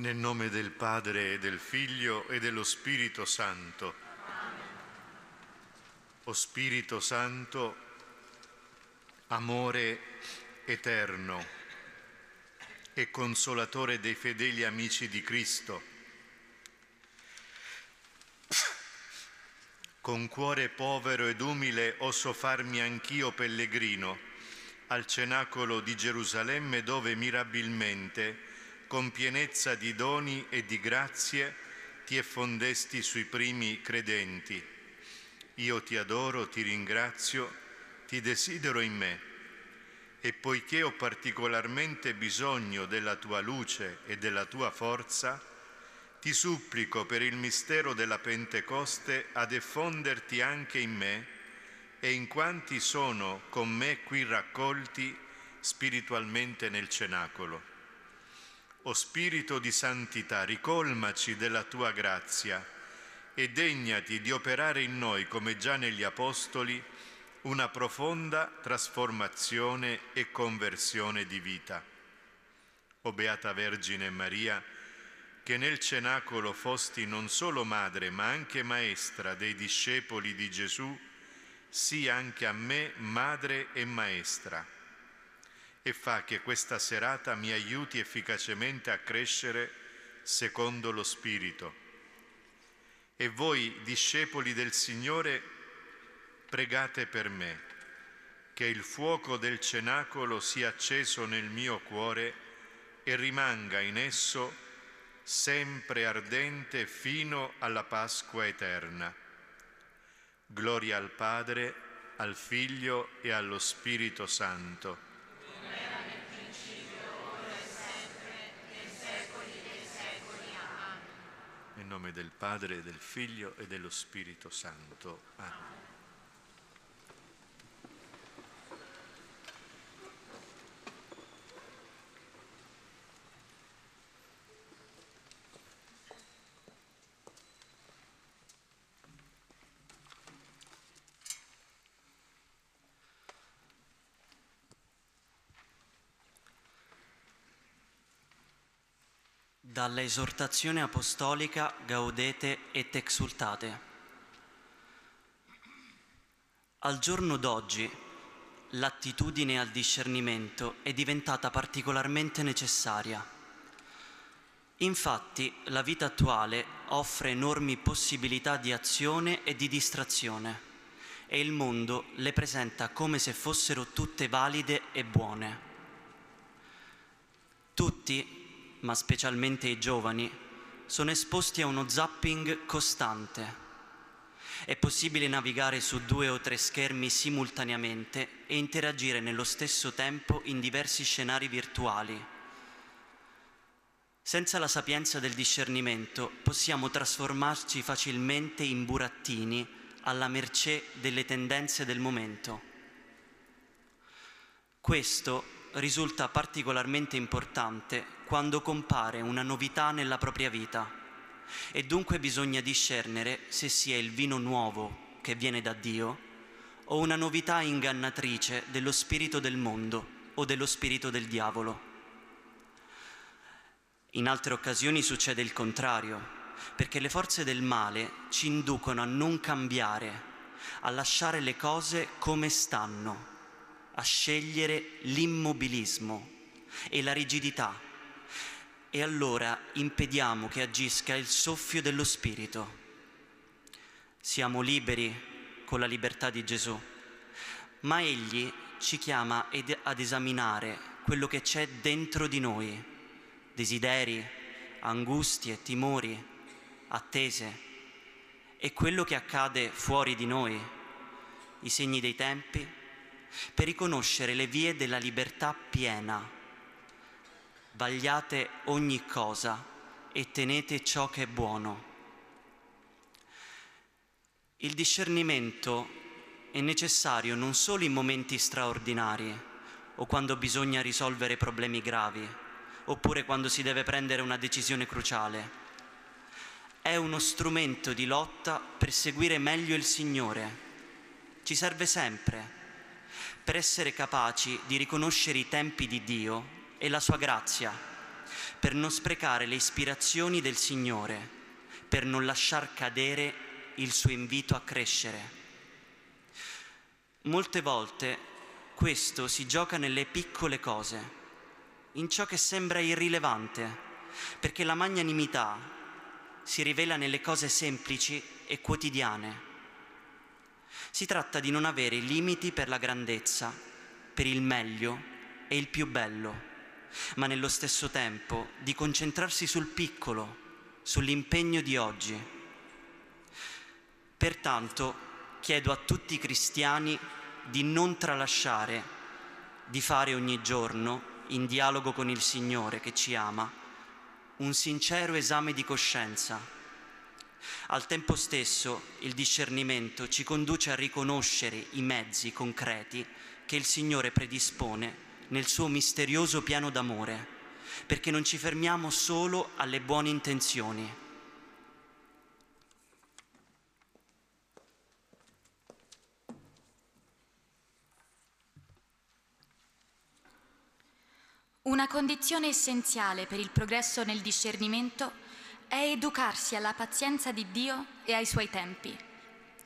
Nel nome del Padre, e del Figlio, e dello Spirito Santo. Amen. O Spirito Santo, amore eterno e consolatore dei fedeli amici di Cristo, con cuore povero ed umile oso farmi anch'io pellegrino al Cenacolo di Gerusalemme, dove mirabilmente, con pienezza di doni e di grazie, ti effondesti sui primi credenti. Io ti adoro, ti ringrazio, ti desidero in me. E poiché ho particolarmente bisogno della tua luce e della tua forza, ti supplico per il mistero della Pentecoste ad effonderti anche in me e in quanti sono con me qui raccolti spiritualmente nel Cenacolo. O Spirito di Santità, ricolmaci della Tua grazia e degnati di operare in noi, come già negli Apostoli, una profonda trasformazione e conversione di vita. O Beata Vergine Maria, che nel Cenacolo fosti non solo madre, ma anche maestra dei discepoli di Gesù, sii anche a me madre e maestra, e fa che questa serata mi aiuti efficacemente a crescere secondo lo Spirito. E voi, discepoli del Signore, pregate per me, che il fuoco del Cenacolo sia acceso nel mio cuore e rimanga in esso sempre ardente fino alla Pasqua eterna. Gloria al Padre, al Figlio e allo Spirito Santo. Nel nome del Padre, del Figlio e dello Spirito Santo. Amen. Dalla esortazione apostolica Gaudete et Exultate. Al giorno d'oggi l'attitudine al discernimento è diventata particolarmente necessaria. Infatti la vita attuale offre enormi possibilità di azione e di distrazione e il mondo le presenta come se fossero tutte valide e buone. Tutti, ma specialmente i giovani, sono esposti a uno zapping costante. È possibile navigare su 2 o 3 schermi simultaneamente e interagire nello stesso tempo in diversi scenari virtuali. Senza la sapienza del discernimento possiamo trasformarci facilmente in burattini alla mercé delle tendenze del momento. Questo risulta particolarmente importante quando compare una novità nella propria vita e dunque bisogna discernere se sia il vino nuovo che viene da Dio o una novità ingannatrice dello spirito del mondo o dello spirito del diavolo. In altre occasioni succede il contrario, perché le forze del male ci inducono a non cambiare, a lasciare le cose come stanno, a scegliere l'immobilismo e la rigidità, e allora impediamo che agisca il soffio dello Spirito. Siamo liberi con la libertà di Gesù, ma Egli ci chiama ad esaminare quello che c'è dentro di noi, desideri, angustie, timori, attese, e quello che accade fuori di noi, i segni dei tempi, per riconoscere le vie della libertà piena. Vagliate ogni cosa e tenete ciò che è buono. Il discernimento è necessario non solo in momenti straordinari o quando bisogna risolvere problemi gravi, oppure quando si deve prendere una decisione cruciale. È uno strumento di lotta per seguire meglio il Signore. Ci serve sempre per essere capaci di riconoscere i tempi di Dio e la sua grazia, per non sprecare le ispirazioni del Signore, per non lasciar cadere il suo invito a crescere. Molte volte questo si gioca nelle piccole cose, in ciò che sembra irrilevante, perché la magnanimità si rivela nelle cose semplici e quotidiane. Si tratta di non avere limiti per la grandezza, per il meglio e il più bello, ma nello stesso tempo di concentrarsi sul piccolo, sull'impegno di oggi. Pertanto chiedo a tutti i cristiani di non tralasciare, di fare ogni giorno, in dialogo con il Signore che ci ama, un sincero esame di coscienza. Al tempo stesso il discernimento ci conduce a riconoscere i mezzi concreti che il Signore predispone nel suo misterioso piano d'amore, perché non ci fermiamo solo alle buone intenzioni. Una condizione essenziale per il progresso nel discernimento è educarsi alla pazienza di Dio e ai suoi tempi,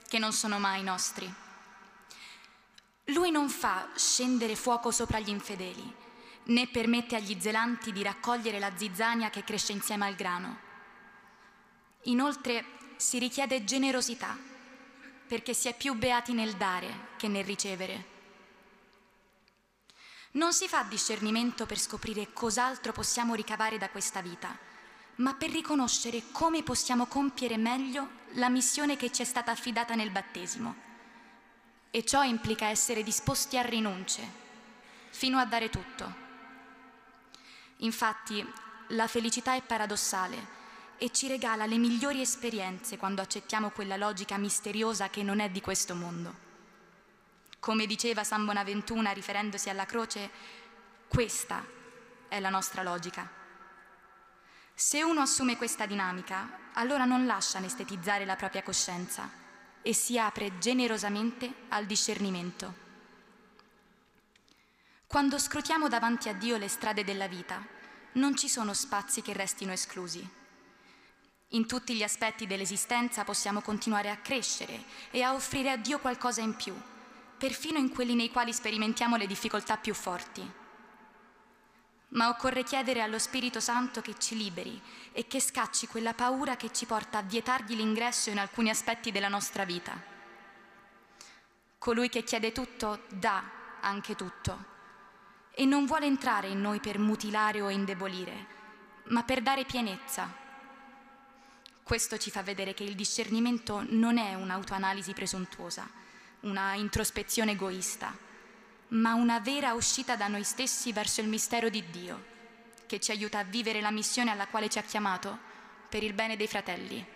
che non sono mai nostri. Lui non fa scendere fuoco sopra gli infedeli, né permette agli zelanti di raccogliere la zizzania che cresce insieme al grano. Inoltre si richiede generosità, perché si è più beati nel dare che nel ricevere. Non si fa discernimento per scoprire cos'altro possiamo ricavare da questa vita, ma per riconoscere come possiamo compiere meglio la missione che ci è stata affidata nel battesimo. E ciò implica essere disposti a rinunce, fino a dare tutto. Infatti, la felicità è paradossale e ci regala le migliori esperienze quando accettiamo quella logica misteriosa che non è di questo mondo. Come diceva San Bonaventura riferendosi alla croce, questa è la nostra logica. Se uno assume questa dinamica, allora non lascia anestetizzare la propria coscienza e si apre generosamente al discernimento. Quando scrutiamo davanti a Dio le strade della vita, non ci sono spazi che restino esclusi. In tutti gli aspetti dell'esistenza possiamo continuare a crescere e a offrire a Dio qualcosa in più, perfino in quelli nei quali sperimentiamo le difficoltà più forti. Ma occorre chiedere allo Spirito Santo che ci liberi e che scacci quella paura che ci porta a vietargli l'ingresso in alcuni aspetti della nostra vita. Colui che chiede tutto dà anche tutto e non vuole entrare in noi per mutilare o indebolire, ma per dare pienezza. Questo ci fa vedere che il discernimento non è un'autoanalisi presuntuosa, una introspezione egoista, ma una vera uscita da noi stessi verso il mistero di Dio, che ci aiuta a vivere la missione alla quale ci ha chiamato per il bene dei fratelli.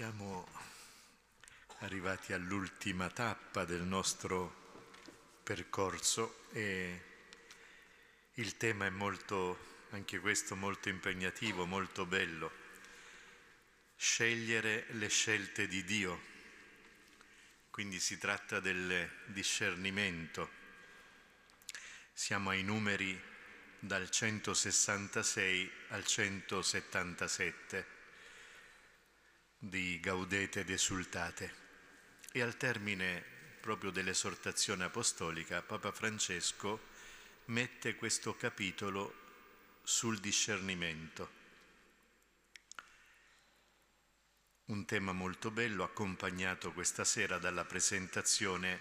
Siamo arrivati all'ultima tappa del nostro percorso e il tema è molto, anche questo, molto impegnativo, molto bello. Scegliere le scelte di Dio. Quindi si tratta del discernimento. Siamo ai numeri dal 166 al 177. Di Gaudete et Exultate. E al termine proprio dell'esortazione apostolica, Papa Francesco mette questo capitolo sul discernimento. Un tema molto bello, accompagnato questa sera dalla presentazione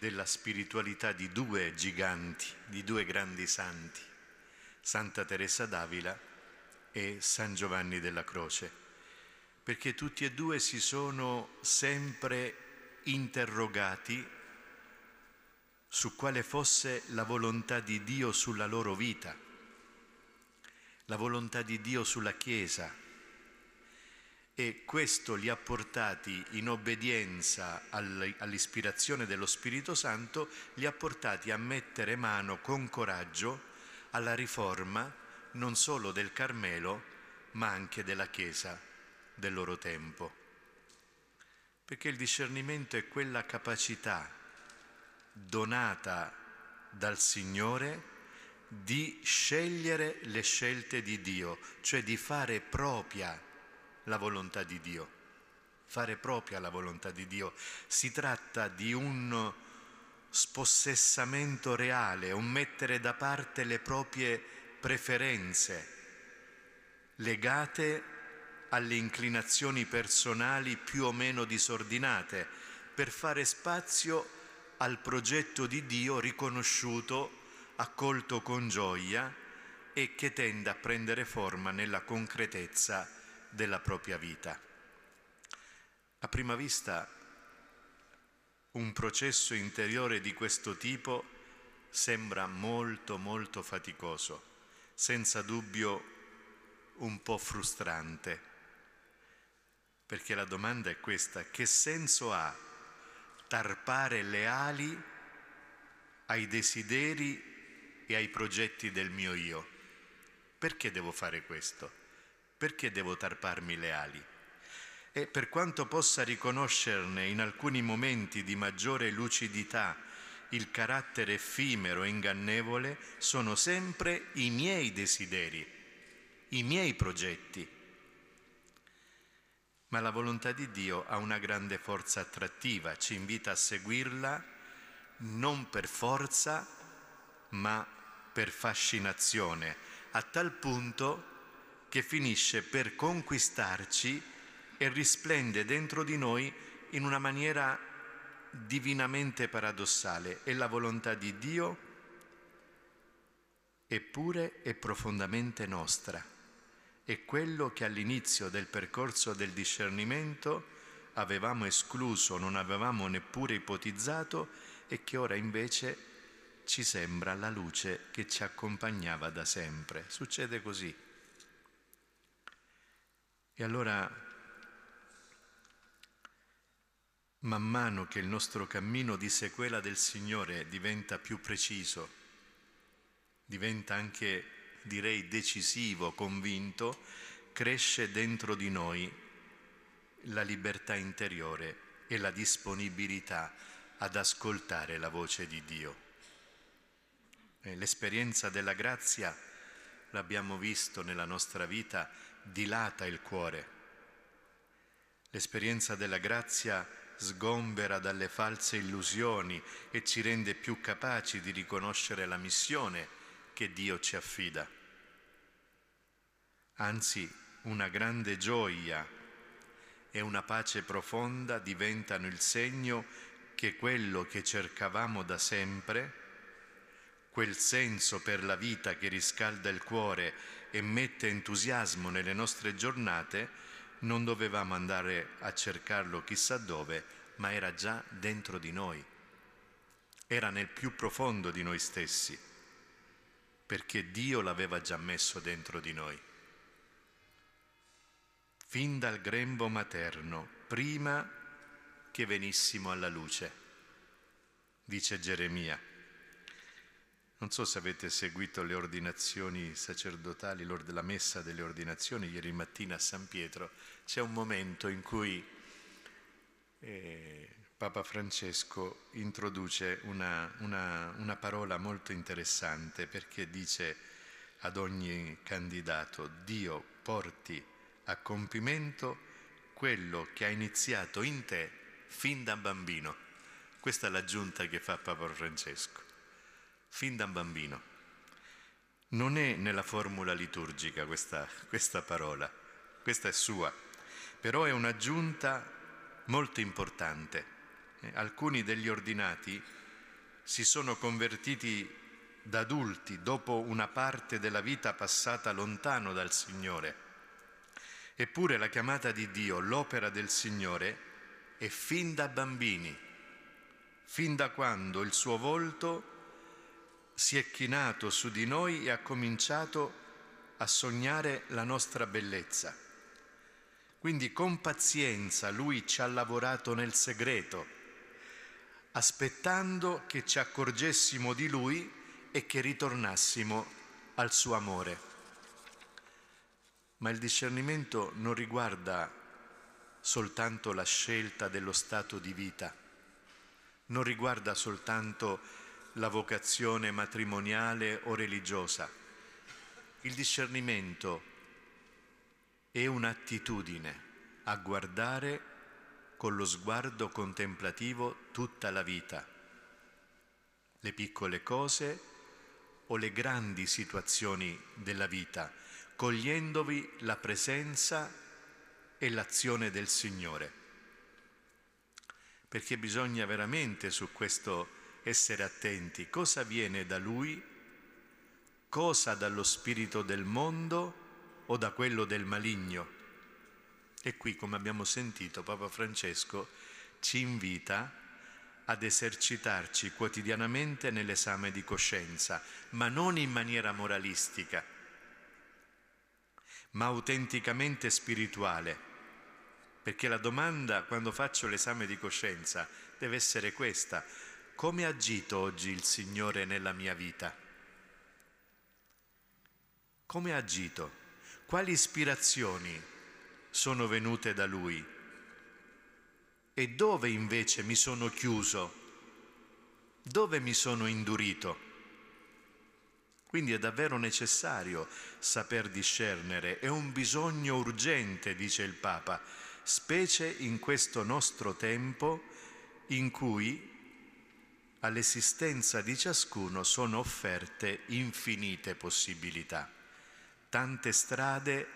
della spiritualità di due giganti, di due grandi santi, Santa Teresa d'Avila e San Giovanni della Croce. Perché tutti e due si sono sempre interrogati su quale fosse la volontà di Dio sulla loro vita, la volontà di Dio sulla Chiesa, e questo li ha portati, in obbedienza all'ispirazione dello Spirito Santo, li ha portati a mettere mano con coraggio alla riforma non solo del Carmelo, ma anche della Chiesa del loro tempo, perché il discernimento è quella capacità donata dal Signore di scegliere le scelte di Dio, cioè di fare propria la volontà di Dio. Fare propria la volontà di Dio. Si tratta di un spossessamento reale, un mettere da parte le proprie preferenze legate alle inclinazioni personali più o meno disordinate, per fare spazio al progetto di Dio riconosciuto, accolto con gioia e che tende a prendere forma nella concretezza della propria vita. A prima vista, un processo interiore di questo tipo sembra molto, molto faticoso, senza dubbio un po' frustrante. Perché la domanda è questa: che senso ha tarpare le ali ai desideri e ai progetti del mio io? Perché devo fare questo? Perché devo tarparmi le ali? E per quanto possa riconoscerne in alcuni momenti di maggiore lucidità il carattere effimero e ingannevole, sono sempre i miei desideri, i miei progetti. Ma la volontà di Dio ha una grande forza attrattiva, ci invita a seguirla non per forza ma per fascinazione, a tal punto che finisce per conquistarci e risplende dentro di noi in una maniera divinamente paradossale. E la volontà di Dio eppure è profondamente nostra. È quello che all'inizio del percorso del discernimento avevamo escluso, non avevamo neppure ipotizzato, e che ora invece ci sembra la luce che ci accompagnava da sempre. Succede così. E allora, man mano che il nostro cammino di sequela del Signore diventa più preciso, diventa anche, direi, decisivo, convinto, cresce dentro di noi la libertà interiore e la disponibilità ad ascoltare la voce di Dio. L'esperienza della grazia, l'abbiamo visto nella nostra vita, dilata il cuore. L'esperienza della grazia sgombera dalle false illusioni e ci rende più capaci di riconoscere la missione che Dio ci affida. Anzi, una grande gioia e una pace profonda diventano il segno che quello che cercavamo da sempre, quel senso per la vita che riscalda il cuore e mette entusiasmo nelle nostre giornate, non dovevamo andare a cercarlo chissà dove, ma era già dentro di noi, era nel più profondo di noi stessi, perché Dio l'aveva già messo dentro di noi. fin dal grembo materno, prima che venissimo alla luce, dice Geremia. Non so se avete seguito le ordinazioni sacerdotali, la messa delle ordinazioni ieri mattina a San Pietro. C'è un momento in cui Papa Francesco introduce una parola molto interessante, perché dice ad ogni candidato: Dio porti a compimento quello che ha iniziato in te fin da bambino. Questa è l'aggiunta che fa Papa Francesco. Fin da bambino. Non è nella formula liturgica questa parola, questa è sua, però è un'aggiunta molto importante. Alcuni degli ordinati si sono convertiti da adulti dopo una parte della vita passata lontano dal Signore. Eppure la chiamata di Dio, l'opera del Signore, è fin da bambini, fin da quando il suo volto si è chinato su di noi e ha cominciato a sognare la nostra bellezza. Quindi con pazienza Lui ci ha lavorato nel segreto, aspettando che ci accorgessimo di Lui e che ritornassimo al suo amore. Ma il discernimento non riguarda soltanto la scelta dello stato di vita, non riguarda soltanto la vocazione matrimoniale o religiosa. Il discernimento è un'attitudine a guardare con lo sguardo contemplativo tutta la vita, le piccole cose o le grandi situazioni della vita, cogliendovi la presenza e l'azione del Signore. Perché bisogna veramente su questo essere attenti: cosa viene da Lui, cosa dallo spirito del mondo o da quello del maligno. E qui, come abbiamo sentito, Papa Francesco ci invita ad esercitarci quotidianamente nell'esame di coscienza, ma non in maniera moralistica, ma autenticamente spirituale, perché la domanda quando faccio l'esame di coscienza deve essere questa: come ha agito oggi il Signore nella mia vita? Come ha agito? Quali ispirazioni sono venute da Lui? E dove invece mi sono chiuso? Dove mi sono indurito? Quindi è davvero necessario saper discernere, è un bisogno urgente, dice il Papa, specie in questo nostro tempo in cui all'esistenza di ciascuno sono offerte infinite possibilità, tante strade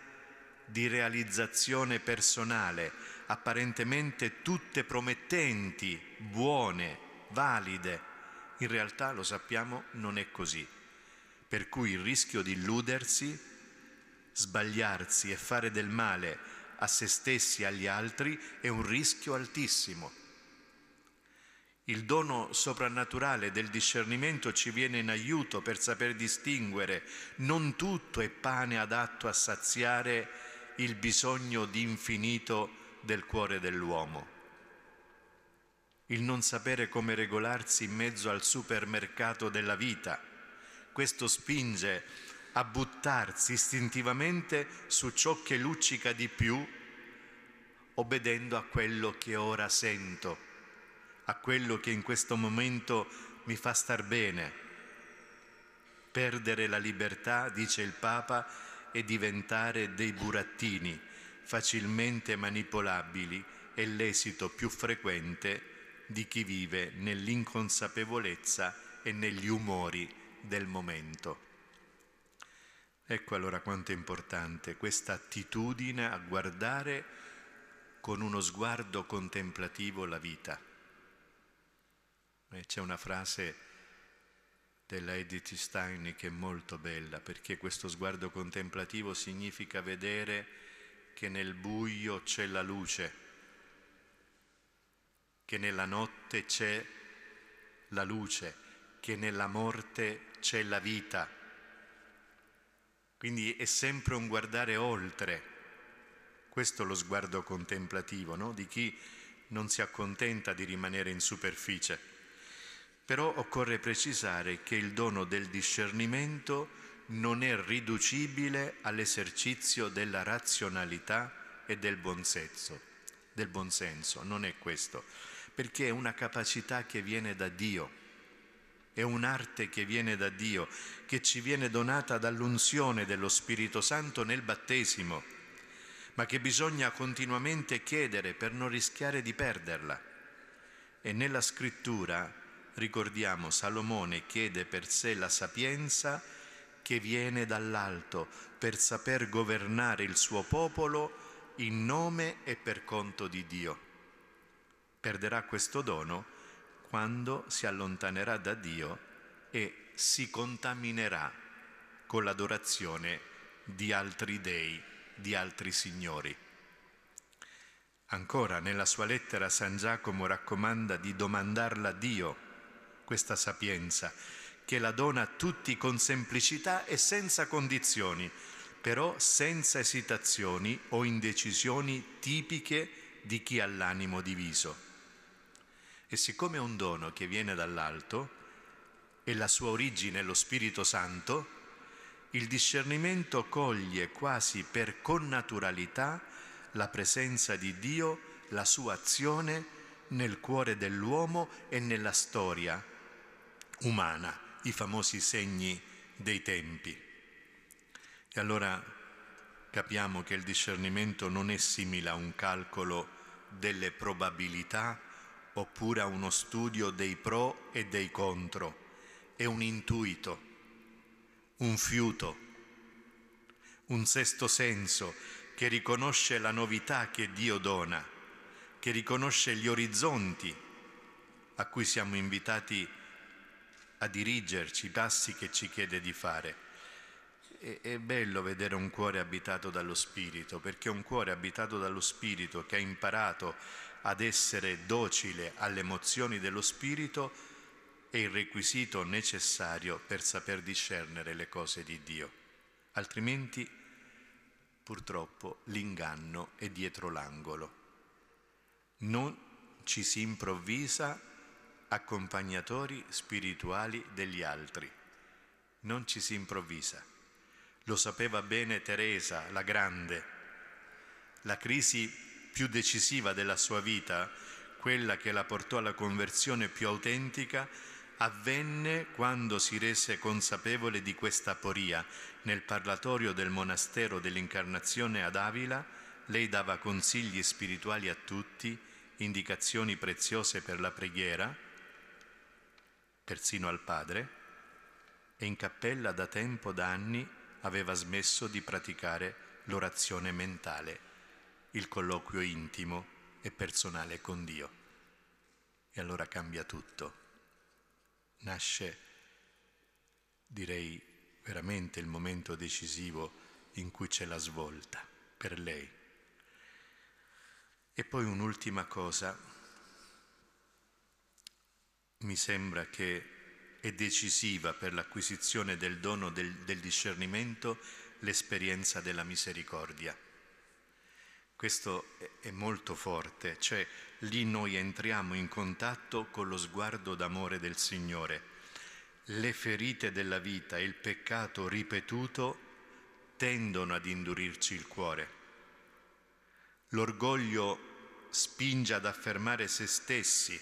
di realizzazione personale, apparentemente tutte promettenti, buone, valide. In realtà, lo sappiamo, non è così. Per cui il rischio di illudersi, sbagliarsi e fare del male a se stessi e agli altri è un rischio altissimo. Il dono soprannaturale del discernimento ci viene in aiuto per saper distinguere: non tutto è pane adatto a saziare il bisogno di infinito del cuore dell'uomo. Il non sapere come regolarsi in mezzo al supermercato della vita, questo spinge a buttarsi istintivamente su ciò che luccica di più, obbedendo a quello che ora sento, a quello che in questo momento mi fa star bene. Perdere la libertà, dice il Papa, e diventare dei burattini facilmente manipolabili è l'esito più frequente di chi vive nell'inconsapevolezza e negli umori del momento. Ecco allora quanto è importante questa attitudine a guardare con uno sguardo contemplativo la vita. C'è una frase della Edith Stein che è molto bella, perché questo sguardo contemplativo significa vedere che nel buio c'è la luce, che nella notte c'è la luce, che nella morte c'è la vita. Quindi è sempre un guardare oltre, Questo è lo sguardo contemplativo, no? Di chi non si accontenta di rimanere in superficie. Però occorre precisare che il dono del discernimento non è riducibile all'esercizio della razionalità e del buonsenso. Non è questo, perché è una capacità che viene da Dio. È un'arte che viene da Dio, che ci viene donata dall'unzione dello Spirito Santo nel battesimo, ma che bisogna continuamente chiedere per non rischiare di perderla. E nella Scrittura, ricordiamo, Salomone chiede per sé la sapienza che viene dall'alto per saper governare il suo popolo in nome e per conto di Dio. Perderà questo dono quando si allontanerà da Dio e si contaminerà con l'adorazione di altri dei, di altri signori. Ancora, nella sua lettera San Giacomo raccomanda di domandarla a Dio, questa sapienza, che la dona a tutti con semplicità e senza condizioni, però senza esitazioni o indecisioni tipiche di chi ha l'animo diviso. E siccome è un dono che viene dall'alto e la sua origine è lo Spirito Santo, il discernimento coglie quasi per connaturalità la presenza di Dio, la sua azione nel cuore dell'uomo e nella storia umana, i famosi segni dei tempi. E allora capiamo che il discernimento non è simile a un calcolo delle probabilità oppure a uno studio dei pro e dei contro. È un intuito, un fiuto, un sesto senso che riconosce la novità che Dio dona, che riconosce gli orizzonti a cui siamo invitati a dirigerci, i passi che ci chiede di fare. È bello vedere un cuore abitato dallo Spirito, perché un cuore abitato dallo Spirito che ha imparato ad essere docile alle emozioni dello Spirito è il requisito necessario per saper discernere le cose di Dio. Altrimenti, purtroppo, l'inganno è dietro l'angolo. Non ci si improvvisa accompagnatori spirituali degli altri. Non ci si improvvisa. Lo sapeva bene Teresa, la Grande. La crisi più decisiva della sua vita, quella che la portò alla conversione più autentica, avvenne quando si rese consapevole di questa aporia. Nel parlatorio del monastero dell'Incarnazione ad Avila, lei dava consigli spirituali a tutti, indicazioni preziose per la preghiera, persino al Padre, e in cappella da tempo, da anni, aveva smesso di praticare l'orazione mentale, il colloquio intimo e personale con Dio. E allora cambia tutto. Nasce, direi, veramente il momento decisivo in cui c'è la svolta per lei. E poi un'ultima cosa. Mi sembra che è decisiva per l'acquisizione del dono del discernimento l'esperienza della misericordia. Questo è molto forte, cioè lì noi entriamo in contatto con lo sguardo d'amore del Signore. Le ferite della vita e il peccato ripetuto tendono ad indurirci il cuore. L'orgoglio spinge ad affermare se stessi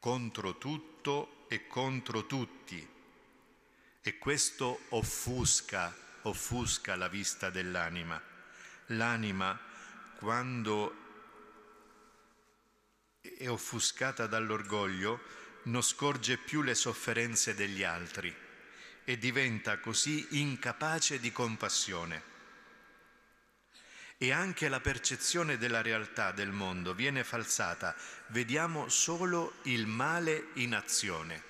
contro tutto e contro tutti, e questo offusca la vista dell'anima. L'anima, quando è offuscata dall'orgoglio, non scorge più le sofferenze degli altri e diventa così incapace di compassione. E anche la percezione della realtà del mondo viene falsata, vediamo solo il male in azione.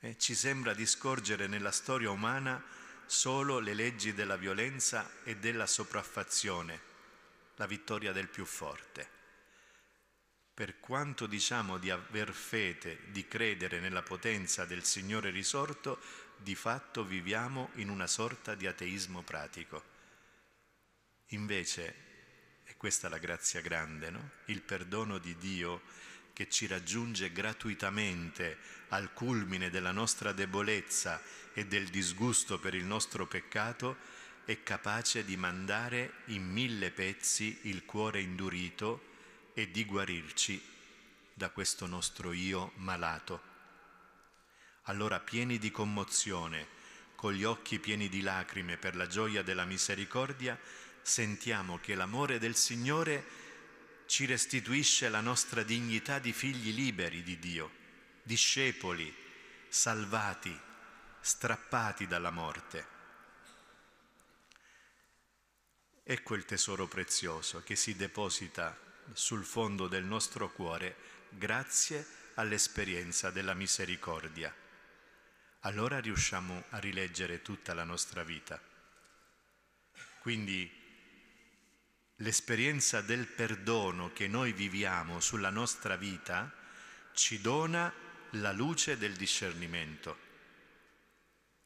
E ci sembra di scorgere nella storia umana solo le leggi della violenza e della sopraffazione, la vittoria del più forte. Per quanto diciamo di aver fede, di credere nella potenza del Signore risorto, di fatto viviamo in una sorta di ateismo pratico. Invece, e questa è la grazia grande, no? Il perdono di Dio che ci raggiunge gratuitamente al culmine della nostra debolezza e del disgusto per il nostro peccato, è capace di mandare in 1000 pezzi il cuore indurito e di guarirci da questo nostro io malato. Allora, pieni di commozione, con gli occhi pieni di lacrime per la gioia della misericordia, sentiamo che l'amore del Signore ci restituisce la nostra dignità di figli liberi di Dio, discepoli, salvati, strappati dalla morte. Ecco il tesoro prezioso che si deposita sul fondo del nostro cuore grazie all'esperienza della misericordia. Allora riusciamo a rileggere tutta la nostra vita. Quindi l'esperienza del perdono che noi viviamo sulla nostra vita ci dona la luce del discernimento.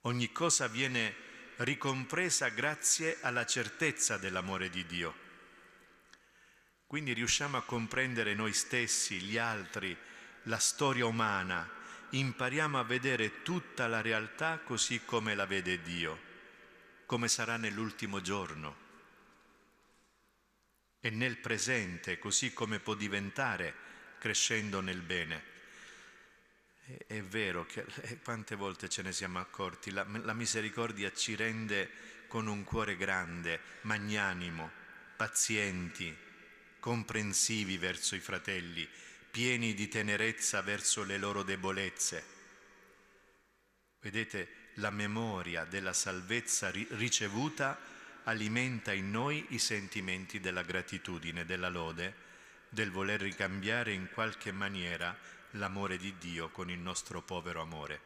Ogni cosa viene ricompresa grazie alla certezza dell'amore di Dio. Quindi riusciamo a comprendere noi stessi, gli altri, la storia umana, impariamo a vedere tutta la realtà così come la vede Dio, come sarà nell'ultimo giorno e nel presente, così come può diventare crescendo nel bene. È vero che quante volte ce ne siamo accorti, la misericordia ci rende con un cuore grande, magnanimo, pazienti, comprensivi verso i fratelli, pieni di tenerezza verso le loro debolezze. Vedete, la memoria della salvezza ricevuta alimenta in noi i sentimenti della gratitudine, della lode, del voler ricambiare in qualche maniera l'amore di Dio con il nostro povero amore.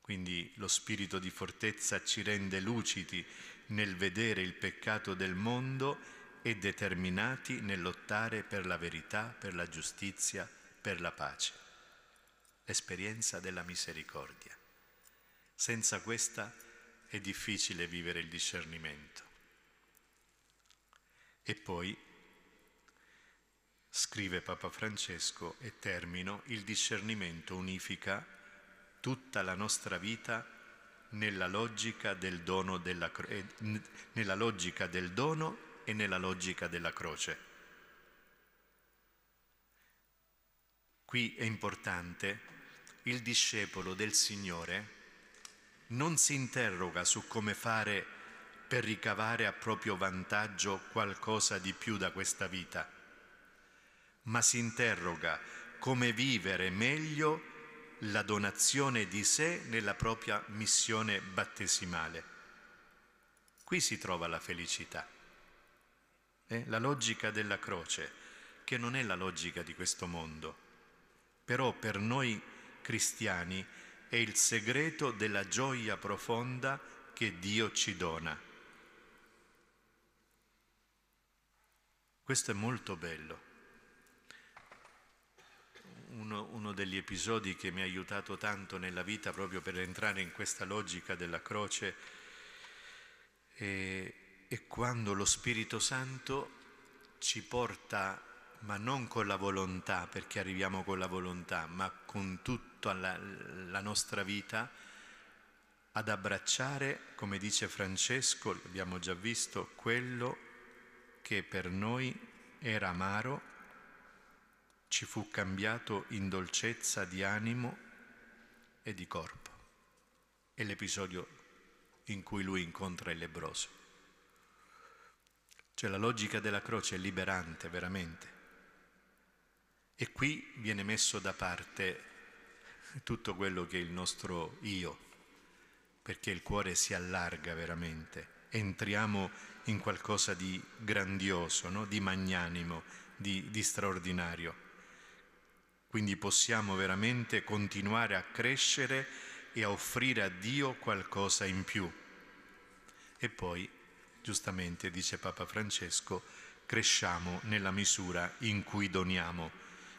Quindi lo spirito di fortezza ci rende lucidi nel vedere il peccato del mondo e determinati nel lottare per la verità, per la giustizia, per la pace. L'esperienza della misericordia. Senza questa è difficile vivere il discernimento. E poi, scrive Papa Francesco, e termino, il discernimento unifica tutta la nostra vita nella logica del dono e nella logica della croce. Qui è importante, il discepolo del Signore non si interroga su come fare per ricavare a proprio vantaggio qualcosa di più da questa vita, ma si interroga come vivere meglio la donazione di sé nella propria missione battesimale. Qui si trova la felicità. La logica della croce, che non è la logica di questo mondo, però per noi cristiani è il segreto della gioia profonda che Dio ci dona. Questo è molto bello. Uno degli episodi che mi ha aiutato tanto nella vita proprio per entrare in questa logica della croce è quando lo Spirito Santo ci porta, ma non con la volontà, perché arriviamo con la volontà, ma con tutta la nostra vita, ad abbracciare, come dice Francesco, l'abbiamo già visto, quello che per noi era amaro ci fu cambiato in dolcezza di animo e di corpo. È l'episodio in cui lui incontra il lebbroso. Cioè la logica della croce è liberante, veramente. E qui viene messo da parte tutto quello che è il nostro io, perché il cuore si allarga veramente. Entriamo in qualcosa di grandioso, no? Di magnanimo, di straordinario. Quindi possiamo veramente continuare a crescere e a offrire a Dio qualcosa in più. E poi, giustamente, dice Papa Francesco, cresciamo nella misura in cui doniamo.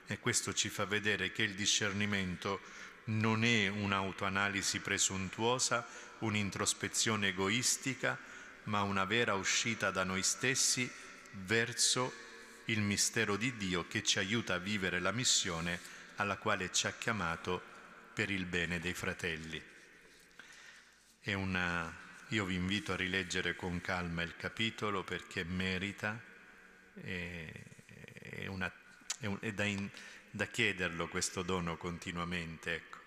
E questo ci fa vedere che il discernimento non è un'autoanalisi presuntuosa, un'introspezione egoistica, ma una vera uscita da noi stessi verso il mistero di Dio che ci aiuta a vivere la missione alla quale ci ha chiamato per il bene dei fratelli. Io vi invito a rileggere con calma il capitolo perché merita, è da chiederlo questo dono continuamente, ecco.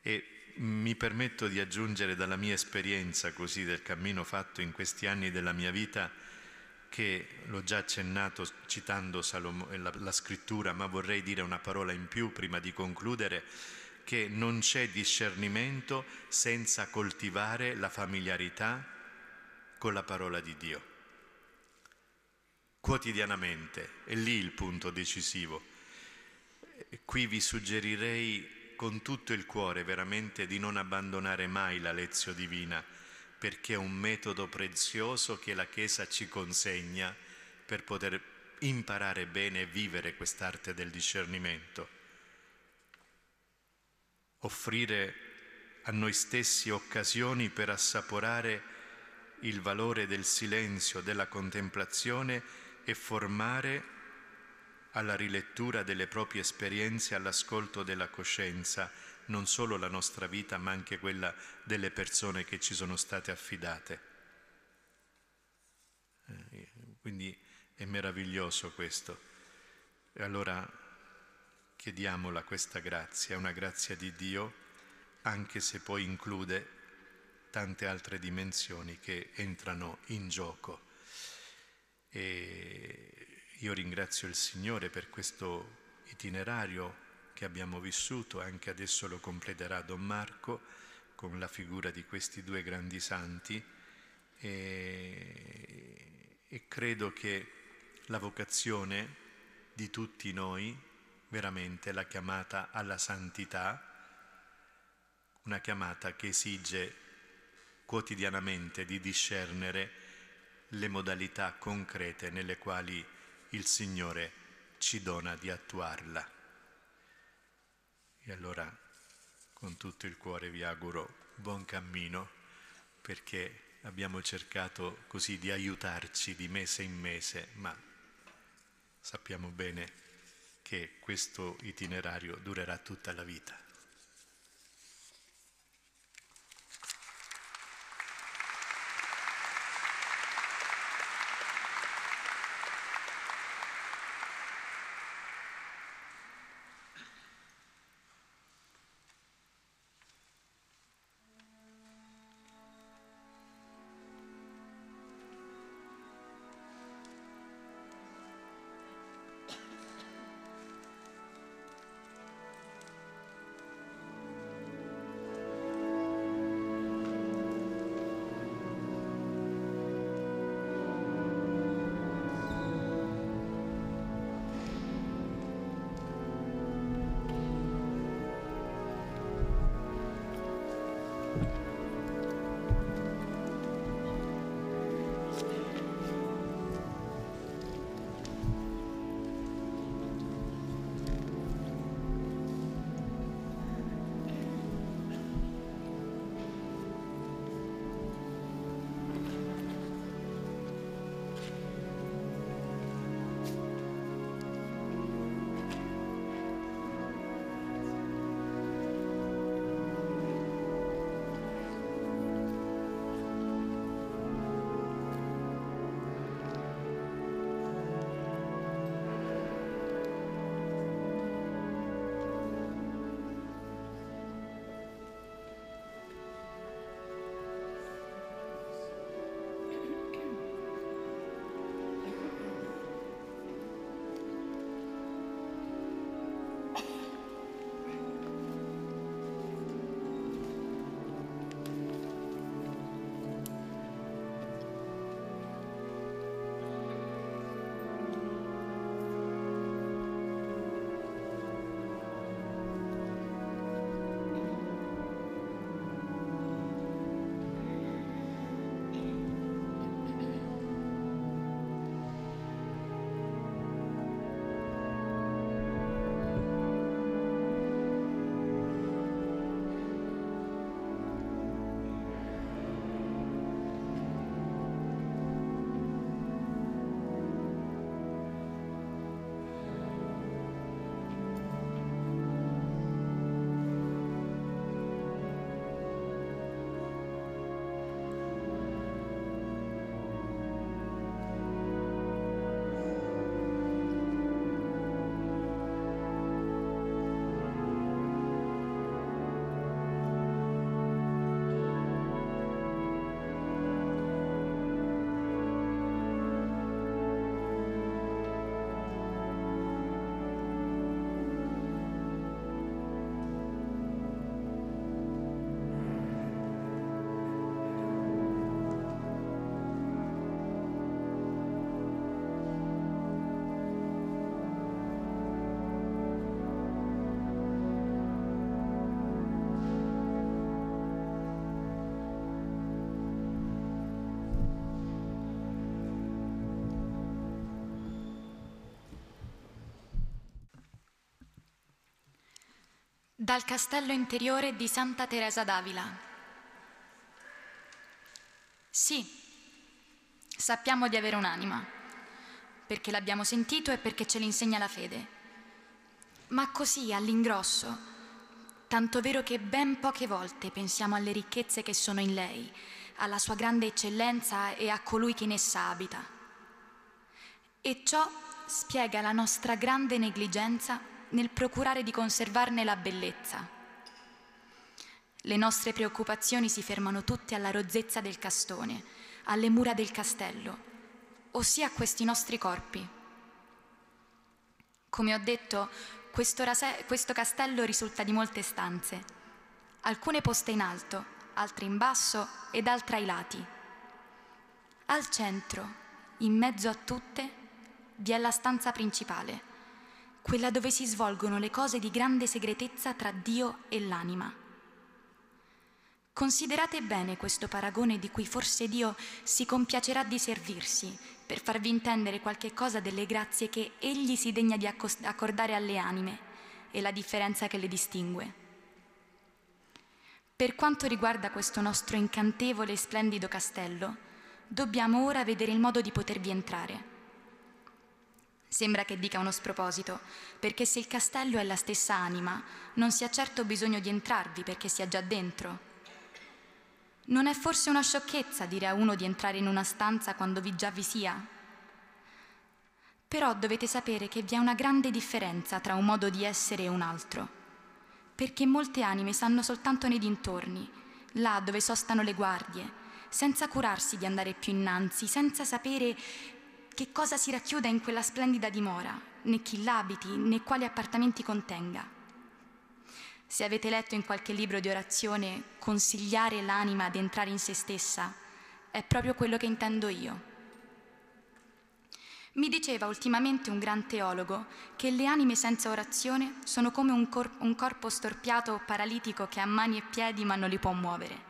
E mi permetto di aggiungere dalla mia esperienza, così, del cammino fatto in questi anni della mia vita, che l'ho già accennato citando la scrittura, ma vorrei dire una parola in più prima di concludere, che non c'è discernimento senza coltivare la familiarità con la parola di Dio. Quotidianamente, è lì il punto decisivo. Qui vi suggerirei con tutto il cuore veramente di non abbandonare mai la lezione divina, perché è un metodo prezioso che la Chiesa ci consegna per poter imparare bene e vivere quest'arte del discernimento. Offrire a noi stessi occasioni per assaporare il valore del silenzio, della contemplazione e formare alla rilettura delle proprie esperienze, all'ascolto della coscienza, non solo la nostra vita, ma anche quella delle persone che ci sono state affidate. Quindi è meraviglioso questo. E allora chiediamola questa grazia, una grazia di Dio, anche se poi include tante altre dimensioni che entrano in gioco. Io ringrazio il Signore per questo itinerario che abbiamo vissuto, anche adesso lo completerà Don Marco con la figura di questi due grandi santi, e credo che la vocazione di tutti noi, veramente la chiamata alla santità, una chiamata che esige quotidianamente di discernere le modalità concrete nelle quali il Signore ci dona di attuarla. E allora con tutto il cuore vi auguro buon cammino, perché abbiamo cercato così di aiutarci di mese in mese, ma sappiamo bene che questo itinerario durerà tutta la vita. Dal castello interiore di Santa Teresa d'Avila. Sì, sappiamo di avere un'anima, perché l'abbiamo sentito e perché ce l'insegna la fede. Ma così, all'ingrosso, tanto vero che ben poche volte pensiamo alle ricchezze che sono in lei, alla sua grande eccellenza e a colui che in essa abita. E ciò spiega la nostra grande negligenza nel procurare di conservarne la bellezza. Le nostre preoccupazioni si fermano tutte alla rozzezza del castone, alle mura del castello, ossia a questi nostri corpi. Come ho detto, questo castello risulta di molte stanze, alcune poste in alto, altre in basso ed altre ai lati. Al centro, in mezzo a tutte, vi è la stanza principale, quella dove si svolgono le cose di grande segretezza tra Dio e l'anima. Considerate bene questo paragone di cui forse Dio si compiacerà di servirsi per farvi intendere qualche cosa delle grazie che Egli si degna di accordare alle anime e la differenza che le distingue. Per quanto riguarda questo nostro incantevole e splendido castello, dobbiamo ora vedere il modo di potervi entrare. Sembra che dica uno sproposito, perché se il castello è la stessa anima, non si ha certo bisogno di entrarvi perché si è già dentro. Non è forse una sciocchezza dire a uno di entrare in una stanza quando vi già vi sia? Però dovete sapere che vi è una grande differenza tra un modo di essere e un altro, perché molte anime stanno soltanto nei dintorni, là dove sostano le guardie, senza curarsi di andare più innanzi, senza sapere che cosa si racchiuda in quella splendida dimora, né chi l'abiti, né quali appartamenti contenga. Se avete letto in qualche libro di orazione consigliare l'anima ad entrare in se stessa, è proprio quello che intendo io. Mi diceva ultimamente un gran teologo che le anime senza orazione sono come un corpo storpiato o paralitico che ha mani e piedi ma non li può muovere.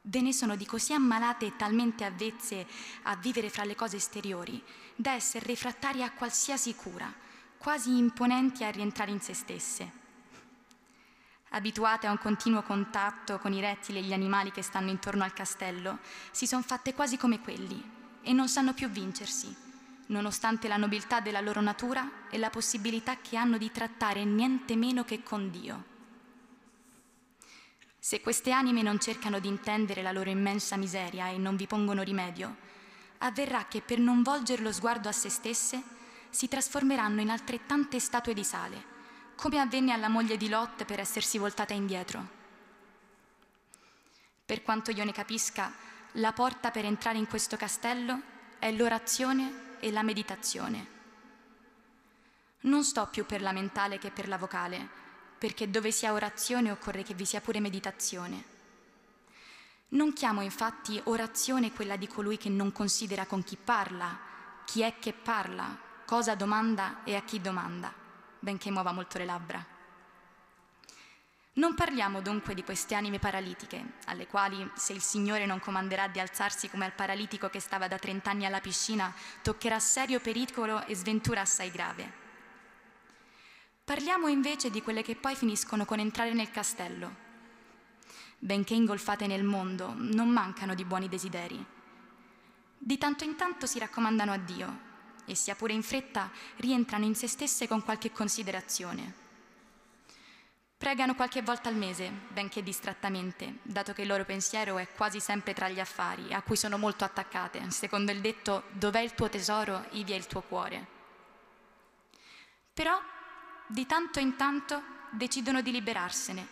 Ve ne sono di così ammalate e talmente avvezze a vivere fra le cose esteriori, da essere refrattarie a qualsiasi cura, quasi imponenti a rientrare in se stesse. Abituate a un continuo contatto con i rettili e gli animali che stanno intorno al castello, si sono fatte quasi come quelli e non sanno più vincersi, nonostante la nobiltà della loro natura e la possibilità che hanno di trattare niente meno che con Dio. Se queste anime non cercano di intendere la loro immensa miseria e non vi pongono rimedio, avverrà che per non volger lo sguardo a se stesse si trasformeranno in altrettante statue di sale, come avvenne alla moglie di Lot per essersi voltata indietro. Per quanto io ne capisca, la porta per entrare in questo castello è l'orazione e la meditazione. Non sto più per la mentale che per la vocale, perché dove sia orazione occorre che vi sia pure meditazione. Non chiamo infatti orazione quella di colui che non considera con chi parla, chi è che parla, cosa domanda e a chi domanda, benché muova molto le labbra. Non parliamo dunque di queste anime paralitiche, alle quali, se il Signore non comanderà di alzarsi come al paralitico che stava da 30 anni alla piscina, toccherà serio pericolo e sventura assai grave. Parliamo invece di quelle che poi finiscono con entrare nel castello. Benché ingolfate nel mondo, non mancano di buoni desideri. Di tanto in tanto si raccomandano a Dio e, sia pure in fretta, rientrano in se stesse con qualche considerazione. Pregano qualche volta al mese, benché distrattamente, dato che il loro pensiero è quasi sempre tra gli affari, a cui sono molto attaccate, secondo il detto «dov'è il tuo tesoro, ivi è il tuo cuore». Però, di tanto in tanto decidono di liberarsene,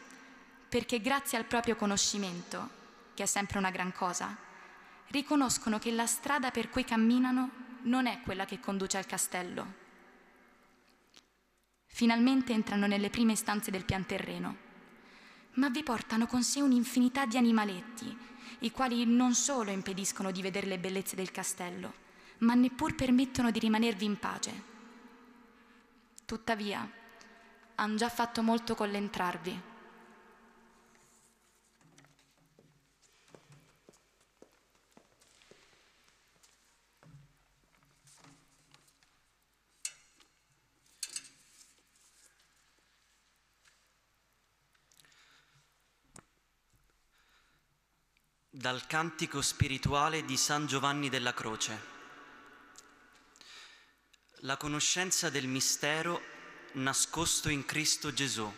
perché grazie al proprio conoscimento, che è sempre una gran cosa, riconoscono che la strada per cui camminano non è quella che conduce al castello. Finalmente entrano nelle prime stanze del pianterreno, ma vi portano con sé un'infinità di animaletti, i quali non solo impediscono di vedere le bellezze del castello, ma neppur permettono di rimanervi in pace. Tuttavia, han già fatto molto con l'entrarvi. dal Cantico spirituale di San Giovanni della Croce. La conoscenza del mistero nascosto in Cristo Gesù.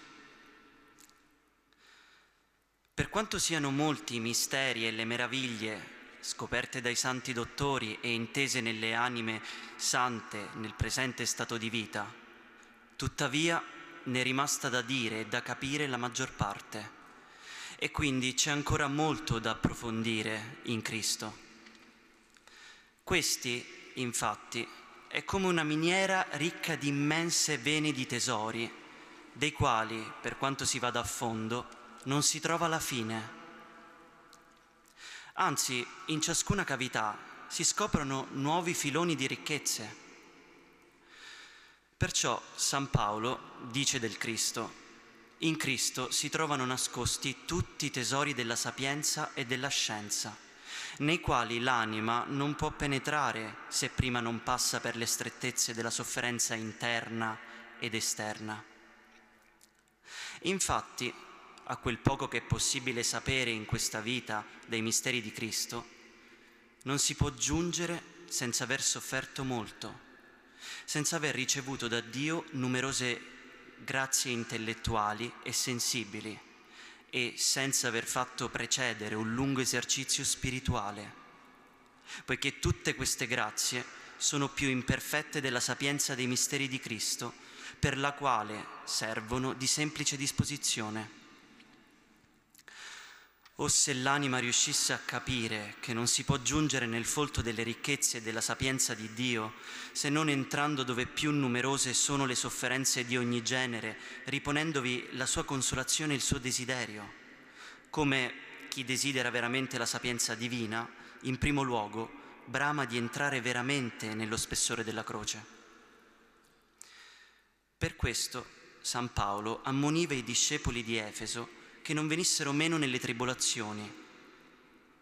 Per quanto siano molti i misteri e le meraviglie scoperte dai santi dottori e intese nelle anime sante nel presente stato di vita, tuttavia ne è rimasta da dire e da capire la maggior parte, e quindi c'è ancora molto da approfondire in Cristo. Questi, infatti, è come una miniera ricca di immense vene di tesori, dei quali, per quanto si vada a fondo, non si trova la fine. Anzi, in ciascuna cavità si scoprono nuovi filoni di ricchezze. Perciò San Paolo dice del Cristo: in Cristo si trovano nascosti tutti i tesori della sapienza e della scienza, nei quali l'anima non può penetrare se prima non passa per le strettezze della sofferenza interna ed esterna. Infatti, a quel poco che è possibile sapere in questa vita dei misteri di Cristo, non si può giungere senza aver sofferto molto, senza aver ricevuto da Dio numerose grazie intellettuali e sensibili, e senza aver fatto precedere un lungo esercizio spirituale, poiché tutte queste grazie sono più imperfette della sapienza dei misteri di Cristo, per la quale servono di semplice disposizione. O se l'anima riuscisse a capire che non si può giungere nel folto delle ricchezze e della sapienza di Dio, se non entrando dove più numerose sono le sofferenze di ogni genere, riponendovi la sua consolazione e il suo desiderio, come chi desidera veramente la sapienza divina, in primo luogo brama di entrare veramente nello spessore della croce. Per questo San Paolo ammoniva i discepoli di Efeso che non venissero meno nelle tribolazioni,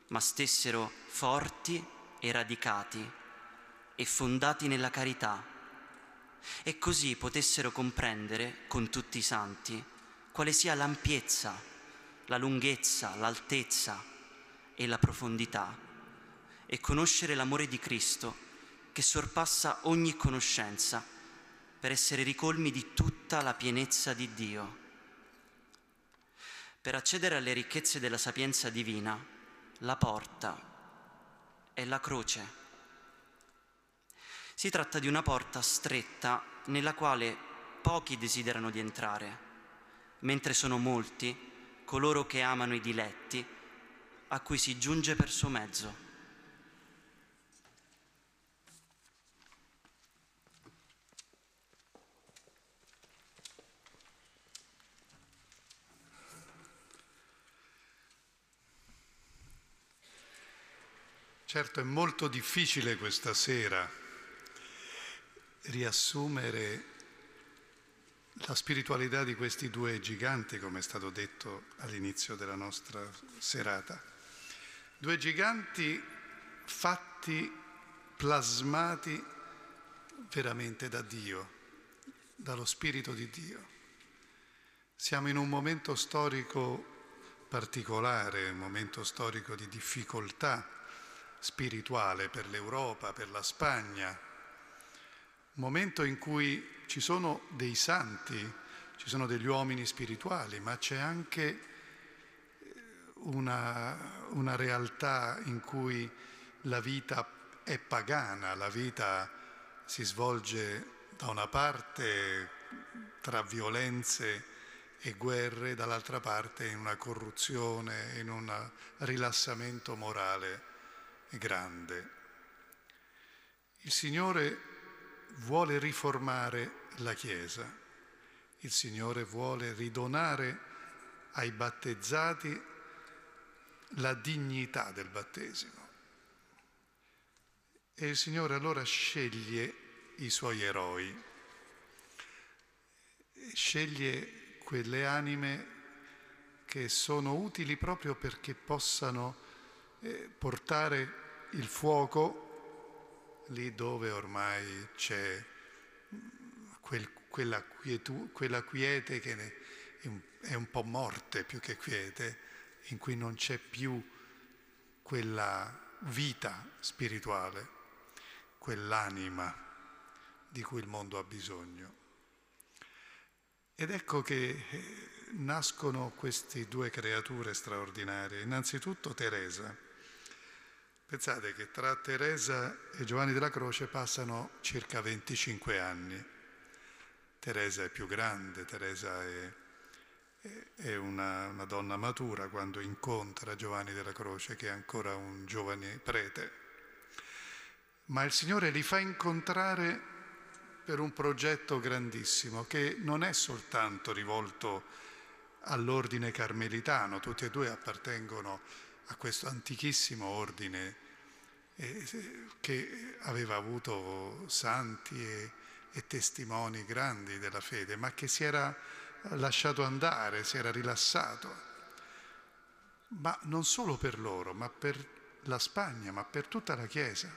ma stessero forti e radicati e fondati nella carità, e così potessero comprendere con tutti i santi quale sia l'ampiezza, la lunghezza, l'altezza e la profondità, e conoscere l'amore di Cristo che sorpassa ogni conoscenza, per essere ricolmi di tutta la pienezza di Dio. Per accedere alle ricchezze della sapienza divina, la porta è la croce. Si tratta di una porta stretta nella quale pochi desiderano di entrare, mentre sono molti coloro che amano i diletti a cui si giunge per suo mezzo. Certo, è molto difficile questa sera riassumere la spiritualità di questi due giganti, come è stato detto all'inizio della nostra serata. Due giganti fatti, plasmati veramente da Dio, dallo Spirito di Dio. Siamo in un momento storico particolare, un momento storico di difficoltà spirituale per l'Europa, per la Spagna, momento in cui ci sono dei santi, ci sono degli uomini spirituali, ma c'è anche una realtà in cui la vita è pagana, la vita si svolge da una parte tra violenze e guerre, dall'altra parte in una corruzione, in un rilassamento morale grande. Il Signore vuole riformare la Chiesa, il Signore vuole ridonare ai battezzati la dignità del battesimo. E il Signore allora sceglie i suoi eroi, sceglie quelle anime che sono utili proprio perché possano portare il fuoco lì dove ormai c'è quella quiete che è un po' morte più che quiete, in cui non c'è più quella vita spirituale, quell'anima di cui il mondo ha bisogno. Ed ecco che nascono queste due creature straordinarie. Innanzitutto Teresa. Pensate che tra Teresa e Giovanni della Croce passano circa 25 anni. Teresa è più grande, Teresa è una donna matura quando incontra Giovanni della Croce, che è ancora un giovane prete. Ma il Signore li fa incontrare per un progetto grandissimo, che non è soltanto rivolto all'ordine carmelitano. Tutti e due appartengono a questo antichissimo ordine che aveva avuto santi e testimoni grandi della fede, ma che si era lasciato andare, si era rilassato, ma non solo per loro, ma per la Spagna, ma per tutta la Chiesa.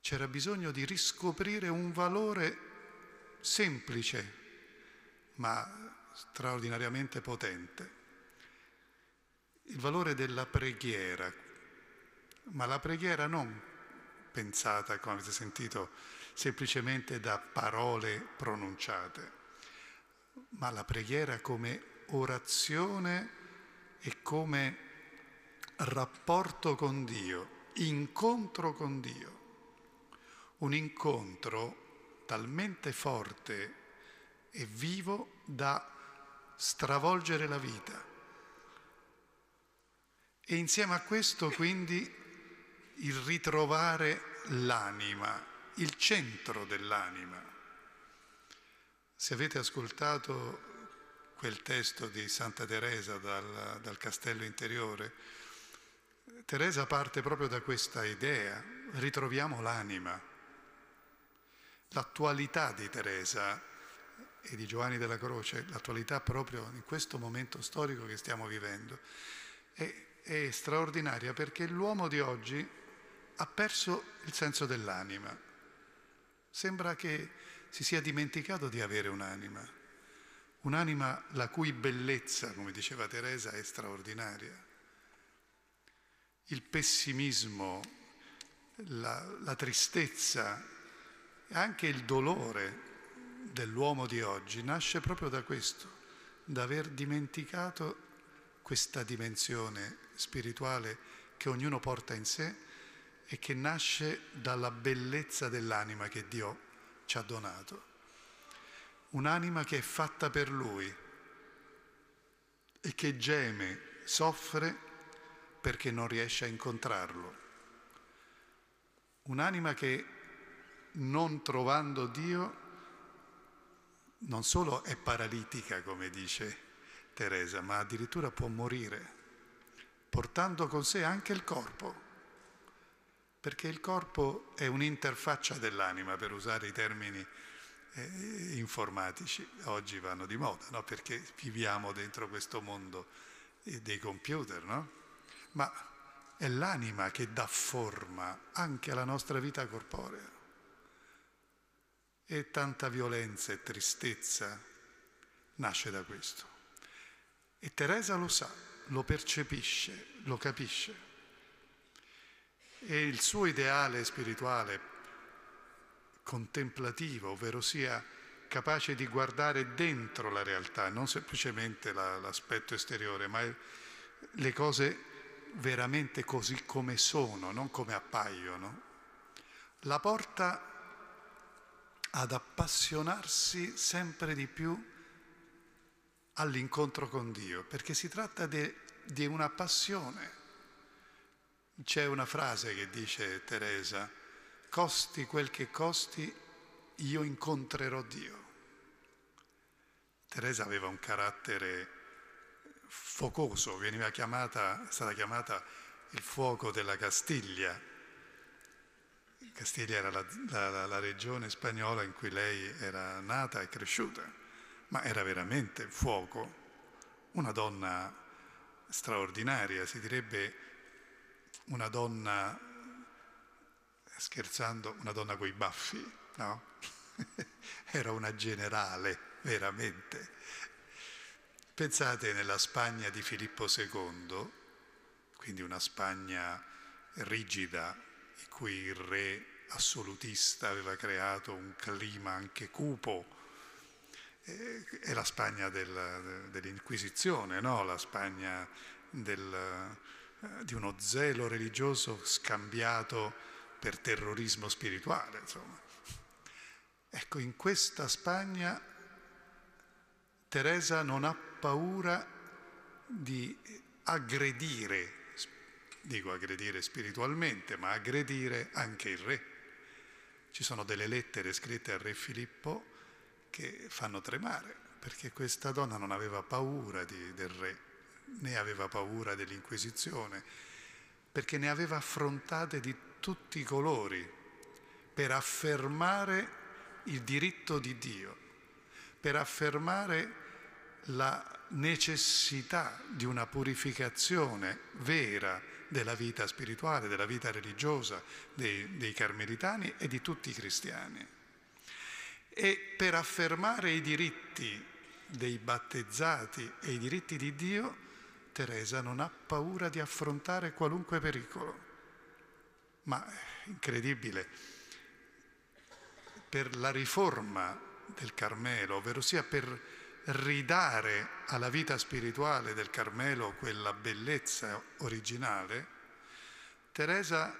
C'era bisogno di riscoprire un valore semplice, ma straordinariamente potente. Il valore della preghiera, ma la preghiera non pensata, come avete sentito, semplicemente da parole pronunciate, ma la preghiera come orazione e come rapporto con Dio, incontro con Dio. Un incontro talmente forte e vivo da stravolgere la vita. E insieme a questo, quindi, il ritrovare l'anima, il centro dell'anima. Se avete ascoltato quel testo di Santa Teresa dal Castello Interiore, Teresa parte proprio da questa idea: ritroviamo l'anima. L'attualità di Teresa e di Giovanni della Croce, l'attualità proprio in questo momento storico che stiamo vivendo, è straordinaria, perché l'uomo di oggi ha perso il senso dell'anima. Sembra che si sia dimenticato di avere un'anima la cui bellezza, come diceva Teresa, è straordinaria. Il pessimismo, la tristezza, anche il dolore dell'uomo di oggi nasce proprio da questo, da aver dimenticato questa dimensione spirituale che ognuno porta in sé e che nasce dalla bellezza dell'anima che Dio ci ha donato. Un'anima che è fatta per Lui e che geme, soffre perché non riesce a incontrarlo. Un'anima che, non trovando Dio, non solo è paralitica, come dice Teresa, ma addirittura può morire, portando con sé anche il corpo, perché il corpo è un'interfaccia dell'anima, per usare i termini informatici. Oggi vanno di moda, no? Perché viviamo dentro questo mondo dei computer, no? Ma è l'anima che dà forma anche alla nostra vita corporea. E tanta violenza e tristezza nasce da questo. E Teresa lo sa, lo percepisce, lo capisce. E il suo ideale spirituale, contemplativo, ovvero sia capace di guardare dentro la realtà, non semplicemente l'aspetto esteriore, ma le cose veramente così come sono, non come appaiono, la porta ad appassionarsi sempre di più all'incontro con Dio, perché si tratta di una passione. C'è una frase che dice Teresa: costi quel che costi, io incontrerò Dio. Teresa aveva un carattere focoso, è stata chiamata il fuoco della Castiglia. Castiglia era la regione spagnola in cui lei era nata e cresciuta. Ma era veramente fuoco, una donna straordinaria, si direbbe una donna, scherzando, una donna coi baffi, no? Era una generale, veramente. Pensate, nella Spagna di Filippo II, quindi una Spagna rigida, in cui il re assolutista aveva creato un clima anche cupo. È la Spagna dell'Inquisizione, no? La Spagna di uno zelo religioso scambiato per terrorismo spirituale, insomma. Ecco, in questa Spagna Teresa non ha paura di aggredire, dico aggredire spiritualmente, ma aggredire anche il re. Ci sono delle lettere scritte al re Filippo che fanno tremare, perché questa donna non aveva paura del re, né aveva paura dell'Inquisizione, perché ne aveva affrontate di tutti i colori per affermare il diritto di Dio, per affermare la necessità di una purificazione vera della vita spirituale, della vita religiosa dei carmelitani e di tutti i cristiani, e per affermare i diritti dei battezzati e i diritti di Dio. Teresa non ha paura di affrontare qualunque pericolo. Ma è incredibile, per la riforma del Carmelo, ovvero sia per ridare alla vita spirituale del Carmelo quella bellezza originale, Teresa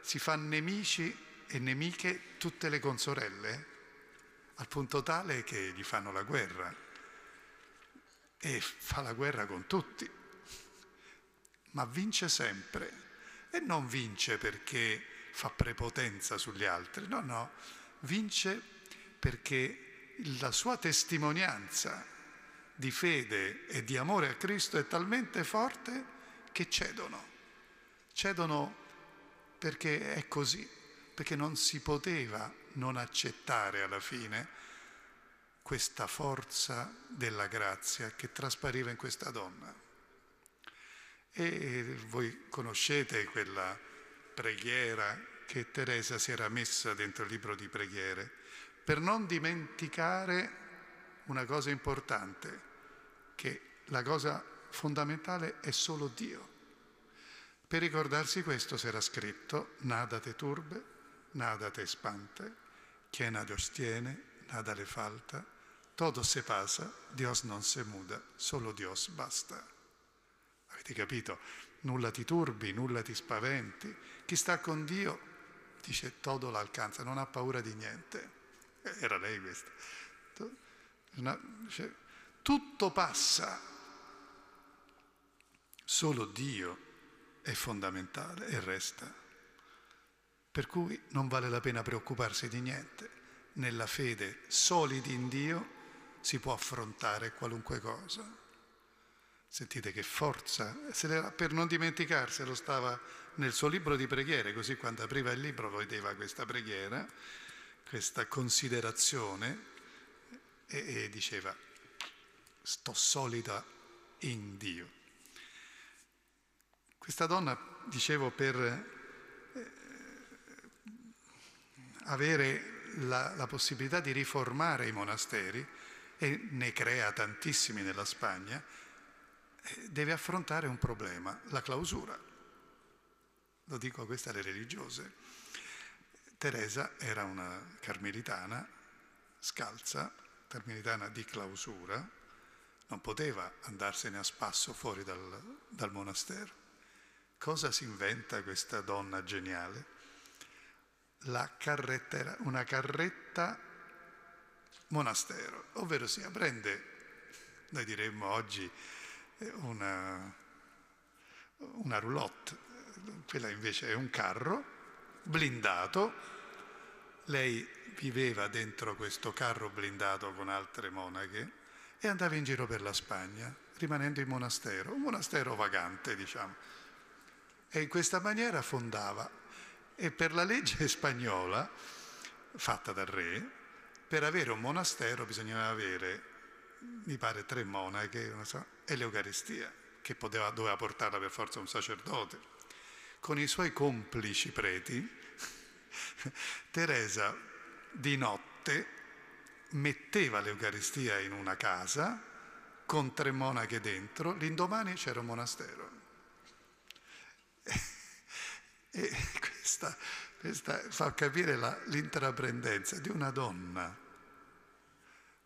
si fa nemici e nemiche tutte le consorelle, al punto tale che gli fanno la guerra, e fa la guerra con tutti, ma vince sempre, e non vince perché fa prepotenza sugli altri, no, no, vince perché la sua testimonianza di fede e di amore a Cristo è talmente forte che cedono perché è così, perché non si poteva non accettare alla fine questa forza della grazia che traspariva in questa donna. E voi conoscete quella preghiera che Teresa si era messa dentro il libro di preghiere, per non dimenticare una cosa importante, che la cosa fondamentale è solo Dio. Per ricordarsi questo si era scritto: nada te turbe, nada te espante, quien a Dios tiene, nada le falta, todo se pasa, Dios non se muda, solo Dios basta. Avete capito? Nulla ti turbi, nulla ti spaventi. Chi sta con Dio, dice, todo l'alcanza, non ha paura di niente. Era lei questa. Tutto passa, solo Dio è fondamentale e resta. Per cui non vale la pena preoccuparsi di niente. Nella fede solidi in Dio si può affrontare qualunque cosa. Sentite che forza, per non dimenticarselo stava nel suo libro di preghiere, così quando apriva il libro vedeva questa preghiera, questa considerazione, e diceva: sto solida in Dio. Questa donna, dicevo, per avere la possibilità di riformare i monasteri, e ne crea tantissimi nella Spagna, deve affrontare un problema, la clausura. Lo dico a queste alle religiose. Teresa era una carmelitana scalza, carmelitana di clausura, non poteva andarsene a spasso fuori dal monastero. Cosa si inventa questa donna geniale? La carretta, una carretta monastero, ovvero sia prende, noi diremmo oggi, una roulotte, quella invece è un carro blindato. Lei viveva dentro questo carro blindato con altre monache e andava in giro per la Spagna, rimanendo in monastero, un monastero vagante, diciamo. E in questa maniera fondava. E per la legge spagnola, fatta dal re, per avere un monastero bisognava avere, mi pare, 3 monache, non so, e l'Eucaristia, che doveva portarla per forza un sacerdote. Con i suoi complici preti, Teresa di notte metteva l'Eucaristia in una casa con 3 monache dentro, l'indomani c'era un monastero. E questa fa capire l'intraprendenza di una donna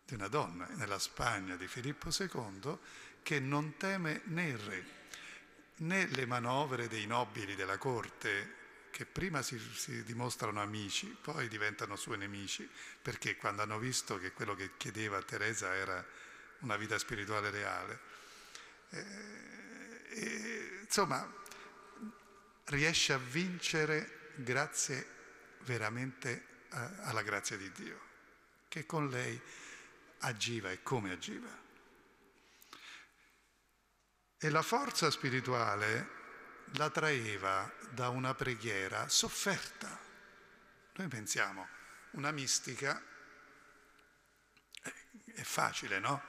nella Spagna di Filippo II che non teme né il re, né le manovre dei nobili della corte, che prima si dimostrano amici, poi diventano suoi nemici, perché quando hanno visto che quello che chiedeva Teresa era una vita spirituale reale. Insomma, riesce a vincere grazie veramente alla grazia di Dio, che con lei agiva e come agiva. E la forza spirituale la traeva da una preghiera sofferta. Noi pensiamo, una mistica è facile, no?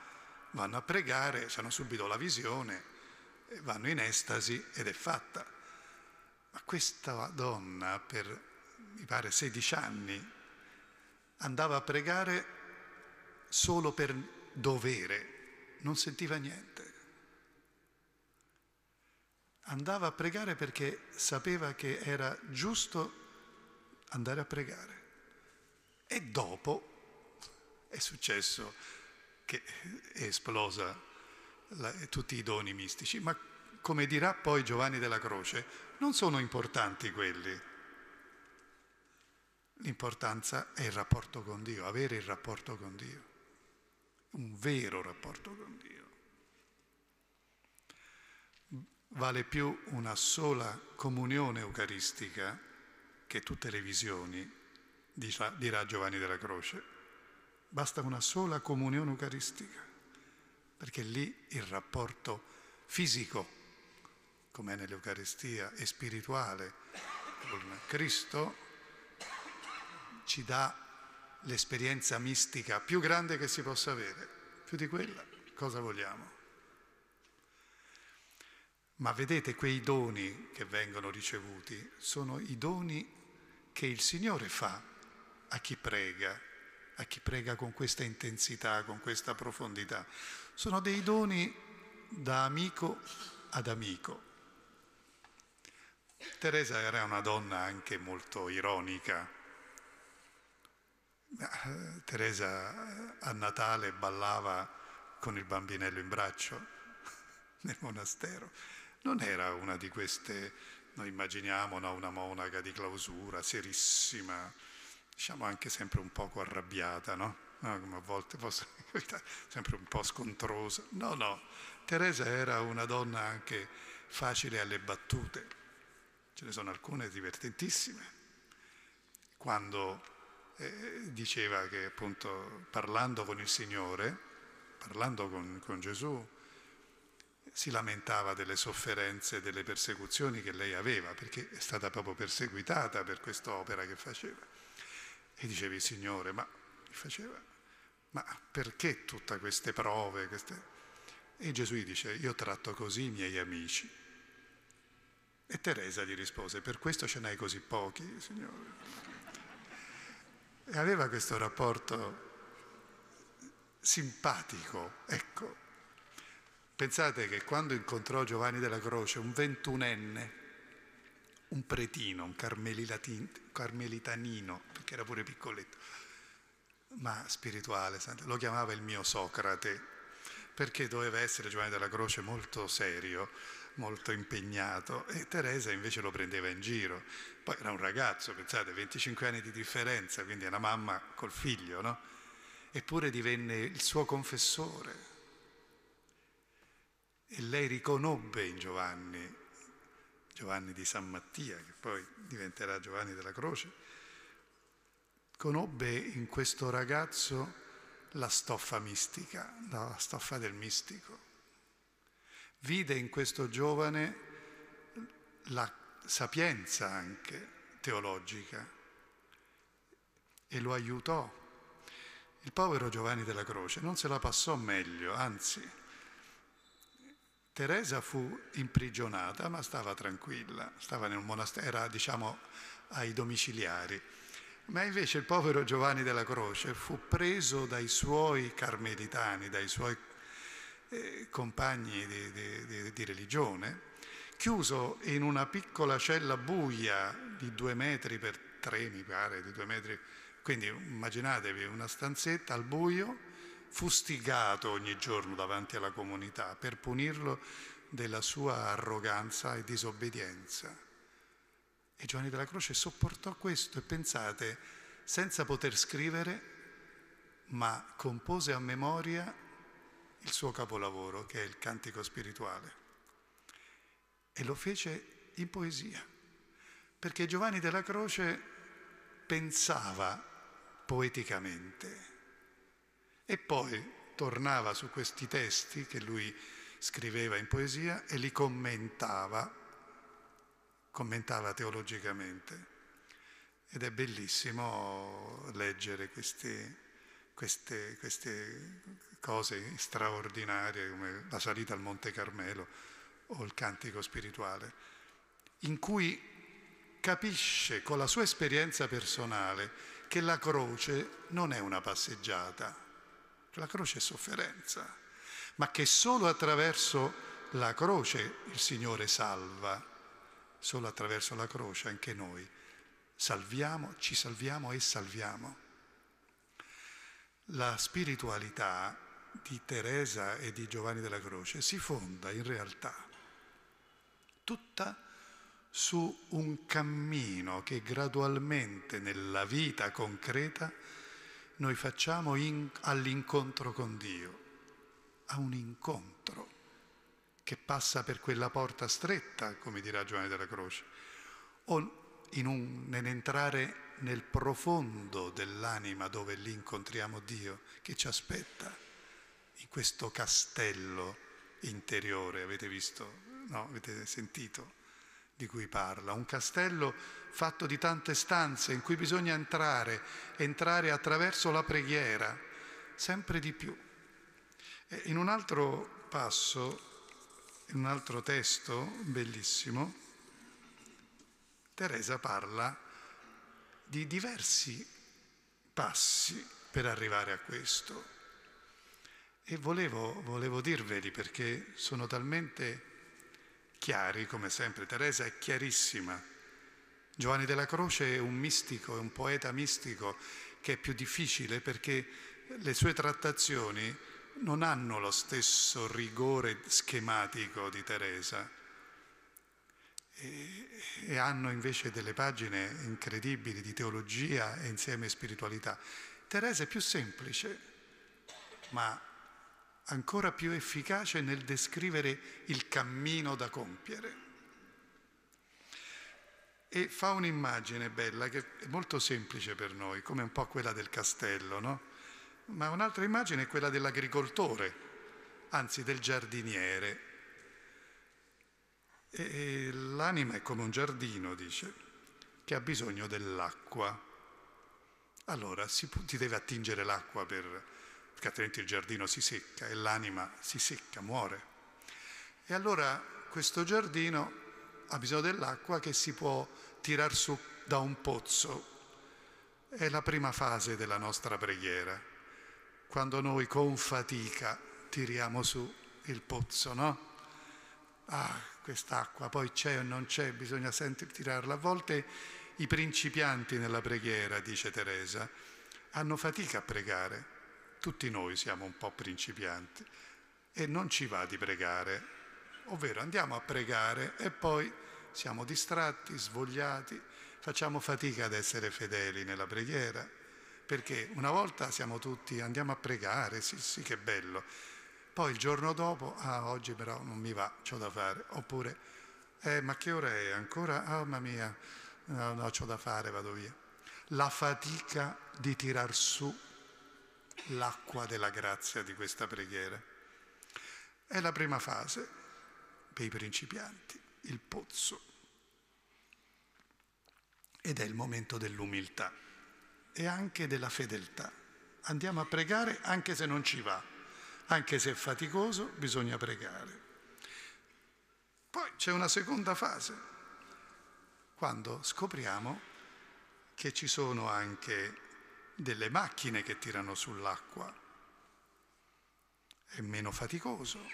Vanno a pregare, hanno subito la visione, vanno in estasi ed è fatta. Ma questa donna per, mi pare, 16 anni andava a pregare solo per dovere, non sentiva niente. Andava a pregare perché sapeva che era giusto andare a pregare. E dopo è successo che è esplosa tutti i doni mistici. Ma come dirà poi Giovanni della Croce, non sono importanti quelli. L'importanza è il rapporto con Dio, avere il rapporto con Dio, un vero rapporto con Dio. Vale più una sola comunione eucaristica che tutte le visioni, dirà Giovanni della Croce. Basta una sola comunione eucaristica, perché lì il rapporto fisico, come nell'Eucaristia, e spirituale con Cristo, ci dà l'esperienza mistica più grande che si possa avere. Più di quella, cosa vogliamo? Ma vedete, quei doni che vengono ricevuti sono i doni che il Signore fa a chi prega con questa intensità, con questa profondità. Sono dei doni da amico ad amico. Teresa era una donna anche molto ironica. Teresa a Natale ballava con il bambinello in braccio nel monastero. Non era una di queste, noi immaginiamo, no, una monaca di clausura, serissima, diciamo anche sempre un poco arrabbiata, no? No, come a volte posso sempre un po' scontrosa. No, no, Teresa era una donna anche facile alle battute. Ce ne sono alcune divertentissime. Quando diceva che appunto parlando con il Signore, parlando con Gesù, si lamentava delle sofferenze, delle persecuzioni che lei aveva, perché è stata proprio perseguitata per quest'opera che faceva. E dicevi, Signore, ma perché tutte queste prove? E Gesù gli dice, io tratto così i miei amici. E Teresa gli rispose, per questo ce n'hai così pochi, Signore. E aveva questo rapporto simpatico, ecco. Pensate che quando incontrò Giovanni della Croce, un 21enne, un pretino, un carmelitanino, perché era pure piccoletto, ma spirituale, lo chiamava il mio Socrate, perché doveva essere Giovanni della Croce molto serio, molto impegnato, e Teresa invece lo prendeva in giro. Poi era un ragazzo, pensate, 25 anni di differenza, quindi è una mamma col figlio, no? Eppure divenne il suo confessore. E lei riconobbe in Giovanni di San Mattia, che poi diventerà Giovanni della Croce, conobbe in questo ragazzo la stoffa mistica, la stoffa del mistico. Vide in questo giovane la sapienza anche teologica e lo aiutò. Il povero Giovanni della Croce non se la passò meglio, anzi. Teresa fu imprigionata, ma stava tranquilla, stava in un monastero, era diciamo ai domiciliari. Ma invece il povero Giovanni della Croce fu preso dai suoi carmelitani, dai suoi compagni di religione, chiuso in una piccola cella buia di 2 metri per 3, mi pare, di 2 metri. Quindi immaginatevi una stanzetta al buio, fustigato ogni giorno davanti alla comunità per punirlo della sua arroganza e disobbedienza. E Giovanni della Croce sopportò questo, e pensate, senza poter scrivere, ma compose a memoria il suo capolavoro, che è il Cantico spirituale, e lo fece in poesia, perché Giovanni della Croce pensava poeticamente e poi tornava su questi testi che lui scriveva in poesia e li commentava teologicamente. Ed è bellissimo leggere queste cose straordinarie come la Salita al Monte Carmelo o il Cantico spirituale, in cui capisce con la sua esperienza personale che la croce non è una passeggiata, la croce è sofferenza, ma che solo attraverso la croce il Signore salva, solo attraverso la croce anche noi salviamo, ci salviamo e salviamo. La spiritualità di Teresa e di Giovanni della Croce si fonda in realtà tutta su un cammino che gradualmente nella vita concreta noi facciamo all'incontro con Dio, a un incontro che passa per quella porta stretta, come dirà Giovanni della Croce, o nell'entrare nel profondo dell'anima dove lì incontriamo Dio che ci aspetta in questo castello interiore, avete visto, no? Avete sentito di cui parla, un castello fatto di tante stanze in cui bisogna entrare attraverso la preghiera sempre di più. E in un altro passo, in un altro testo bellissimo, Teresa parla di diversi passi per arrivare a questo, e volevo dirveli perché sono talmente chiari, come sempre. Teresa è chiarissima. Giovanni della Croce è un mistico, è un poeta mistico, che è più difficile perché le sue trattazioni non hanno lo stesso rigore schematico di Teresa, e hanno invece delle pagine incredibili di teologia e insieme spiritualità. Teresa è più semplice, ma ancora più efficace nel descrivere il cammino da compiere. E fa un'immagine bella che è molto semplice per noi, come un po' quella del castello, no? Ma un'altra immagine è quella dell'agricoltore, anzi del giardiniere. E l'anima è come un giardino, dice, che ha bisogno dell'acqua. Allora ti deve attingere l'acqua perché altrimenti il giardino si secca e l'anima si secca, muore. E allora questo giardino ha bisogno dell'acqua che si può tirar su da un pozzo. È la prima fase della nostra preghiera, quando noi con fatica tiriamo su il pozzo, no? Ah, quest'acqua, poi c'è o non c'è, bisogna sempre tirarla. A volte i principianti nella preghiera, dice Teresa, hanno fatica a pregare. Tutti noi siamo un po' principianti e non ci va di pregare, ovvero andiamo a pregare e poi siamo distratti, svogliati, facciamo fatica ad essere fedeli nella preghiera, perché una volta siamo tutti, andiamo a pregare, sì sì che bello. Poi il giorno dopo, ah, oggi però non mi va, c'ho da fare. Oppure, ma che ora è ancora? Ah, mamma mia, no, c'ho da fare, vado via. La fatica di tirar su l'acqua della grazia di questa preghiera. È la prima fase per i principianti, il pozzo. Ed è il momento dell'umiltà e anche della fedeltà. Andiamo a pregare anche se non ci va. Anche se è faticoso, bisogna pregare. Poi c'è una seconda fase, quando scopriamo che ci sono anche delle macchine che tirano sull'acqua. È meno faticoso.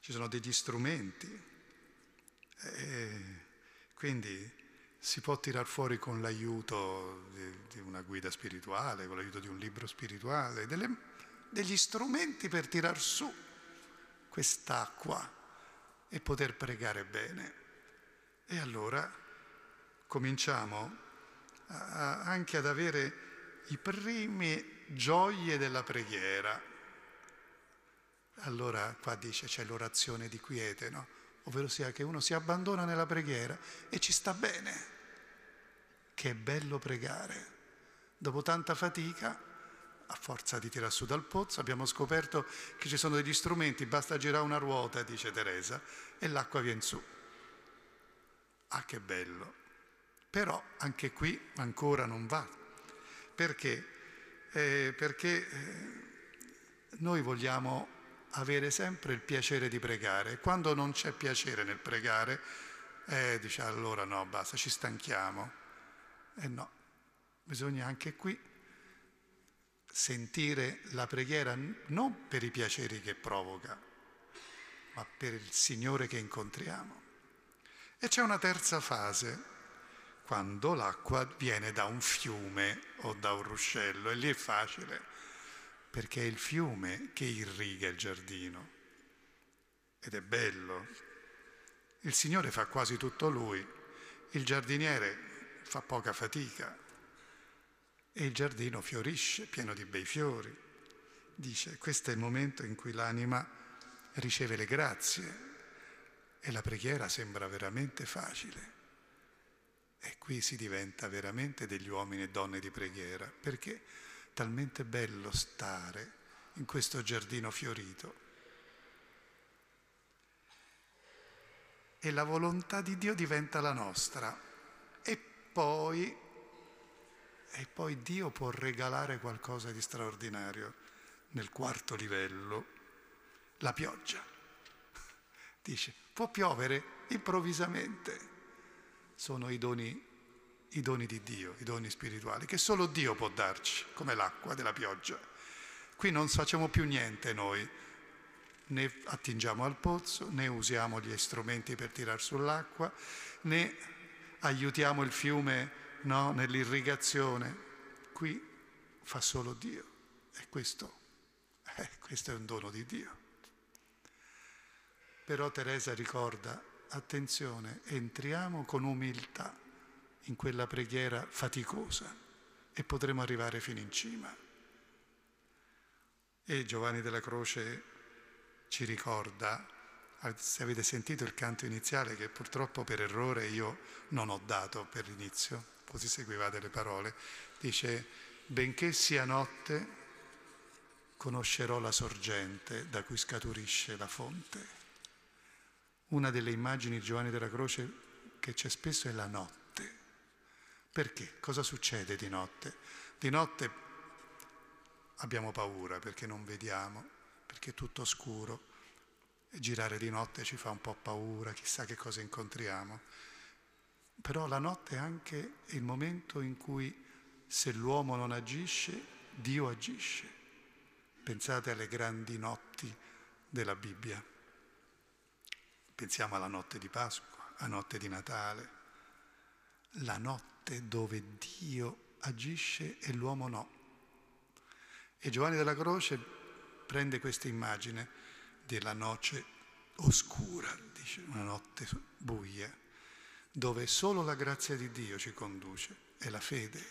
Ci sono degli strumenti, Quindi si può tirar fuori con l'aiuto di una guida spirituale, con l'aiuto di un libro spirituale, degli strumenti per tirar su quest'acqua e poter pregare bene. E allora cominciamo anche ad avere i primi gioie della preghiera. Allora qua dice c'è l'orazione di quiete, no? Ovvero sia che uno si abbandona nella preghiera e ci sta bene. Che è bello pregare. Dopo tanta fatica, a forza di tirar su dal pozzo, abbiamo scoperto che ci sono degli strumenti, basta girare una ruota, dice Teresa, e l'acqua viene su. Ah, che bello! Però anche qui ancora non va. Perché? Perché noi vogliamo avere sempre il piacere di pregare. Quando non c'è piacere nel pregare, dice allora no, basta, ci stanchiamo. E no, bisogna anche qui sentire la preghiera non per i piaceri che provoca, ma per il Signore che incontriamo. E c'è una terza fase, quando l'acqua viene da un fiume o da un ruscello, e lì è facile, perché è il fiume che irriga il giardino. Ed è bello. Il Signore fa quasi tutto Lui, il giardiniere fa poca fatica. E il giardino fiorisce, pieno di bei fiori. Dice, questo è il momento in cui l'anima riceve le grazie e la preghiera sembra veramente facile. E qui si diventa veramente degli uomini e donne di preghiera, perché è talmente bello stare in questo giardino fiorito. E la volontà di Dio diventa la nostra. E poi Dio può regalare qualcosa di straordinario nel quarto livello, la pioggia. Dice, può piovere improvvisamente. Sono i doni di Dio, i doni spirituali, che solo Dio può darci, come l'acqua della pioggia. Qui non facciamo più niente noi, né attingiamo al pozzo, né usiamo gli strumenti per tirar sull'acqua, né aiutiamo il fiume, no, nell'irrigazione. Qui fa solo Dio, e questo è un dono di Dio. Però Teresa ricorda, attenzione, entriamo con umiltà in quella preghiera faticosa e potremo arrivare fino in cima. E Giovanni della Croce ci ricorda, se avete sentito il canto iniziale che purtroppo per errore io non ho dato per l'inizio, così seguivate le parole, dice, benché sia notte, conoscerò la sorgente da cui scaturisce la fonte. Una delle immagini di Giovanni della Croce che c'è spesso è la notte. Perché? Cosa succede di notte? Di notte abbiamo paura perché non vediamo, perché è tutto oscuro. E girare di notte ci fa un po' paura, chissà che cosa incontriamo. Però la notte è anche il momento in cui, se l'uomo non agisce, Dio agisce. Pensate alle grandi notti della Bibbia. Pensiamo alla notte di Pasqua, alla notte di Natale. La notte dove Dio agisce e l'uomo no. E Giovanni della Croce prende questa immagine della noce oscura, dice, una notte buia, dove solo la grazia di Dio ci conduce, è la fede,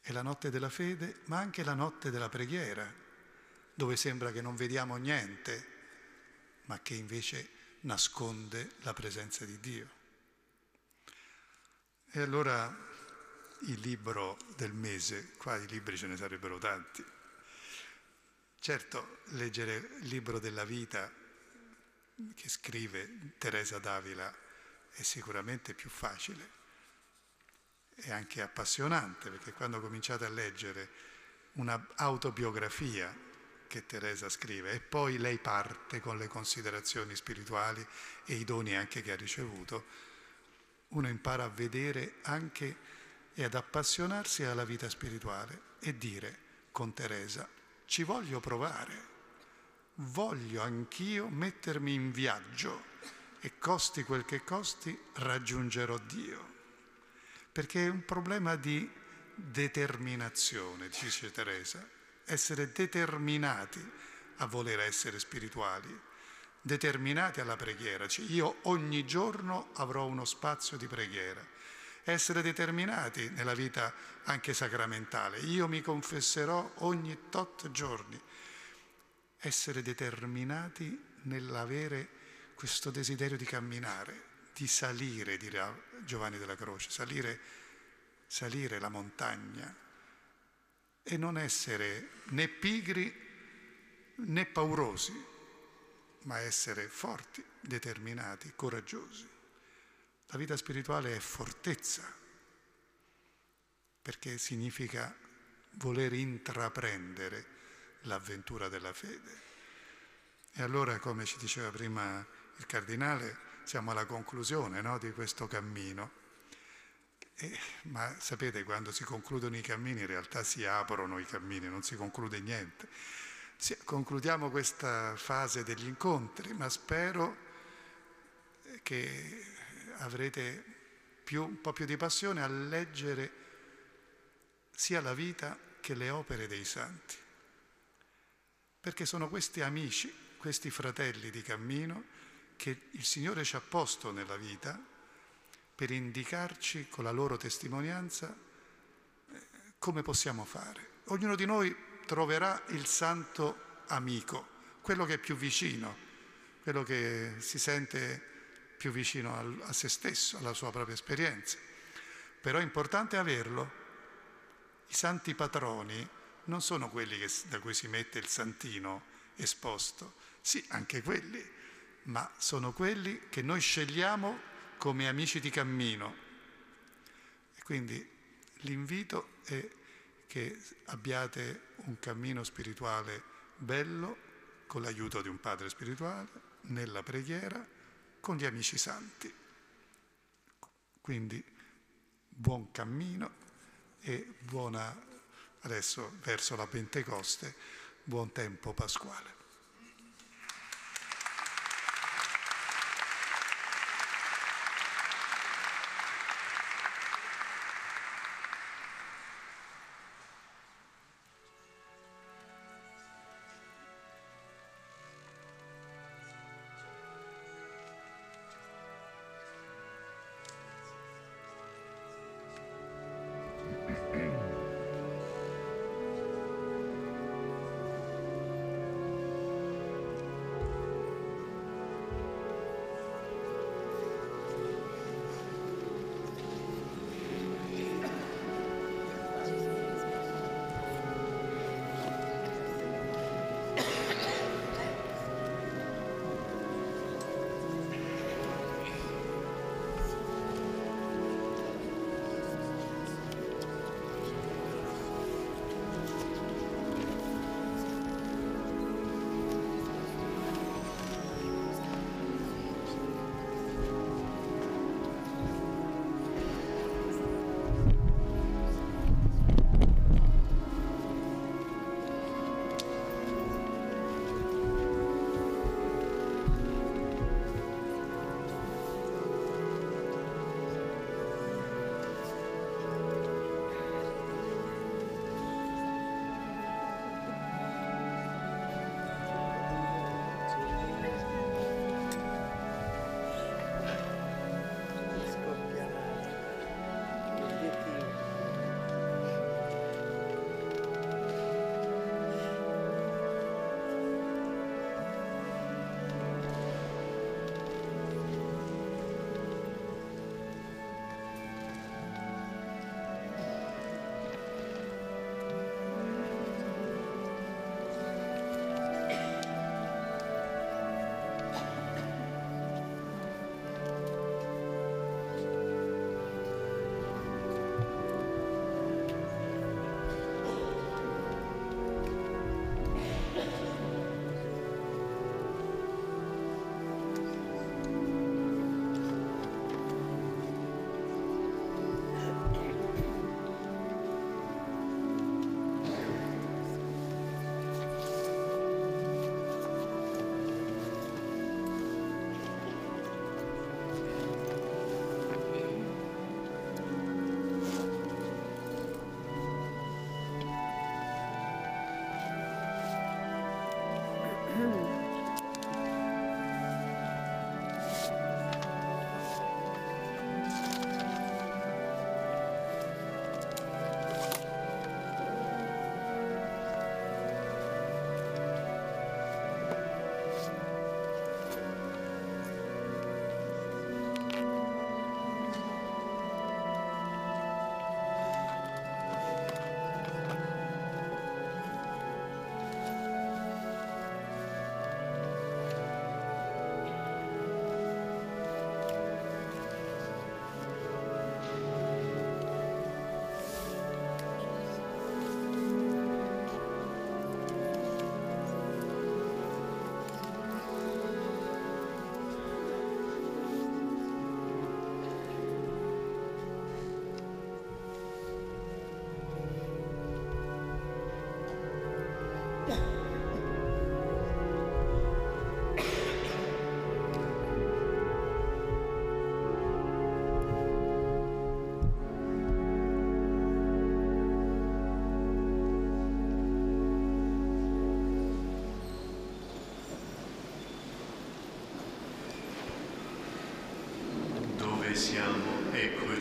è la notte della fede, ma anche la notte della preghiera, dove sembra che non vediamo niente, ma che invece nasconde la presenza di Dio. E allora il libro del mese, qua i libri ce ne sarebbero tanti. Certo, leggere il libro della vita che scrive Teresa d'Avila è sicuramente più facile e anche appassionante, perché quando cominciate a leggere un'autobiografia che Teresa scrive e poi lei parte con le considerazioni spirituali e i doni anche che ha ricevuto, uno impara a vedere anche e ad appassionarsi alla vita spirituale e dire con Teresa, ci voglio provare, voglio anch'io mettermi in viaggio e costi quel che costi raggiungerò Dio. Perché è un problema di determinazione, dice Teresa, essere determinati a voler essere spirituali, determinati alla preghiera. Cioè, io ogni giorno avrò uno spazio di preghiera. Essere determinati nella vita anche sacramentale. Io mi confesserò ogni tot giorni. Essere determinati nell'avere questo desiderio di camminare, di salire, dirà Giovanni della Croce, salire la montagna e non essere né pigri né paurosi, ma essere forti, determinati, coraggiosi. La vita spirituale è fortezza, perché significa voler intraprendere l'avventura della fede. E allora, come ci diceva prima il Cardinale, siamo alla conclusione, no, di questo cammino. Ma sapete, quando si concludono i cammini, in realtà si aprono i cammini, non si conclude niente. Concludiamo questa fase degli incontri, ma spero che avrete un po' più di passione a leggere sia la vita che le opere dei santi, perché sono questi amici, questi fratelli di cammino che il Signore ci ha posto nella vita per indicarci con la loro testimonianza come possiamo fare. Ognuno di noi troverà il santo amico, quello che è più vicino, quello che si sente più vicino a se stesso, alla sua propria esperienza. Però è importante averlo. I santi patroni non sono quelli da cui si mette il santino esposto, sì, anche quelli, ma sono quelli che noi scegliamo come amici di cammino. E quindi l'invito è che abbiate un cammino spirituale bello, con l'aiuto di un padre spirituale, nella preghiera, con gli amici santi. Quindi buon cammino e buona, adesso verso la Pentecoste, buon tempo pasquale.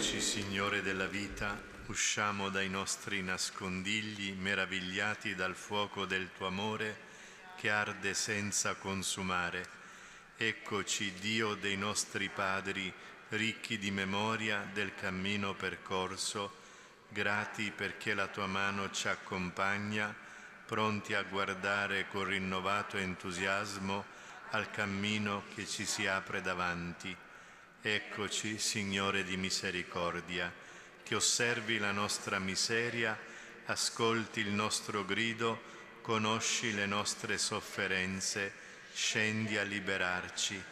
Aiutaci, Signore della vita, usciamo dai nostri nascondigli, meravigliati dal fuoco del Tuo amore, che arde senza consumare. Eccoci, Dio dei nostri padri, ricchi di memoria del cammino percorso, grati perché la Tua mano ci accompagna, pronti a guardare con rinnovato entusiasmo al cammino che ci si apre davanti. Eccoci, Signore di misericordia, che osservi la nostra miseria, ascolti il nostro grido, conosci le nostre sofferenze, scendi a liberarci.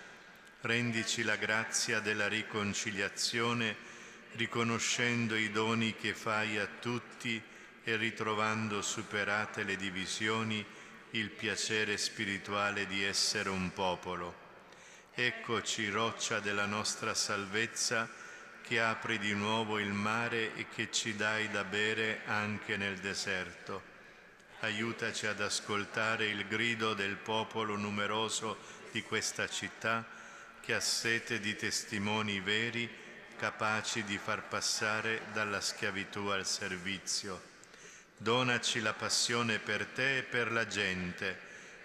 Rendici la grazia della riconciliazione, riconoscendo i doni che fai a tutti e ritrovando, superate le divisioni, il piacere spirituale di essere un popolo. Eccoci, roccia della nostra salvezza, che apri di nuovo il mare e che ci dai da bere anche nel deserto. Aiutaci ad ascoltare il grido del popolo numeroso di questa città, che ha sete di testimoni veri, capaci di far passare dalla schiavitù al servizio. Donaci la passione per Te e per la gente,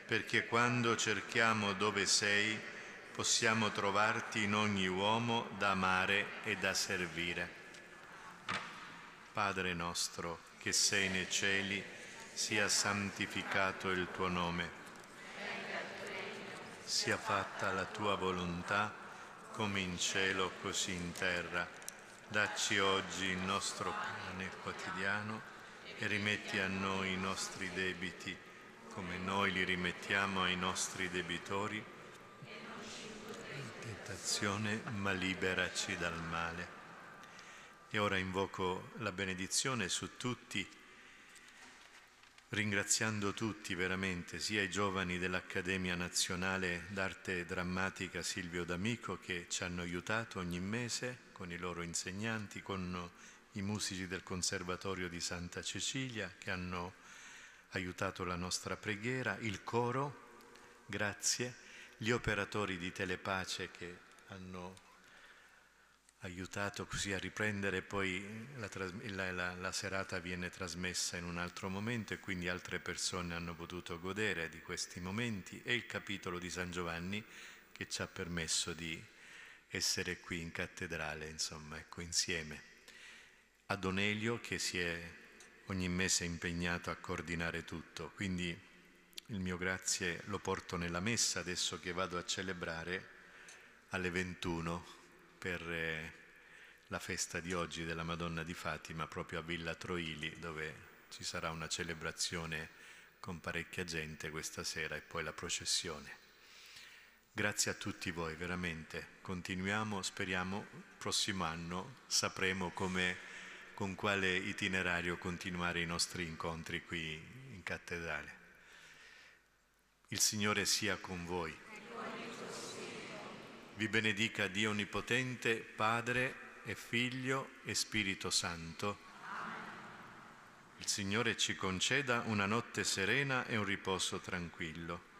perché quando cerchiamo dove sei, possiamo trovarti in ogni uomo da amare e da servire. Padre nostro, che sei nei cieli, sia santificato il tuo nome. Sia fatta la tua volontà, come in cielo, così in terra. Dacci oggi il nostro pane quotidiano e rimetti a noi i nostri debiti, come noi li rimettiamo ai nostri debitori, ma liberaci dal male. E ora invoco la benedizione su tutti, ringraziando tutti veramente, sia i giovani dell'Accademia Nazionale d'Arte Drammatica Silvio D'Amico, che ci hanno aiutato ogni mese con i loro insegnanti, con i musici del Conservatorio di Santa Cecilia che hanno aiutato la nostra preghiera, il coro, grazie, gli operatori di Telepace che hanno aiutato così a riprendere, poi la serata viene trasmessa in un altro momento e quindi altre persone hanno potuto godere di questi momenti, e il capitolo di San Giovanni che ci ha permesso di essere qui in cattedrale, insomma, ecco, insieme. Ad Onelio che si è ogni mese impegnato a coordinare tutto, quindi il mio grazie lo porto nella messa adesso che vado a celebrare alle 21 per la festa di oggi della Madonna di Fatima, proprio a Villa Troili, dove ci sarà una celebrazione con parecchia gente questa sera e poi la processione. Grazie a tutti voi, veramente. Continuiamo, speriamo, prossimo anno sapremo con quale itinerario continuare i nostri incontri qui in cattedrale. Il Signore sia con voi. Vi benedica Dio Onnipotente, Padre e Figlio e Spirito Santo. Il Signore ci conceda una notte serena e un riposo tranquillo.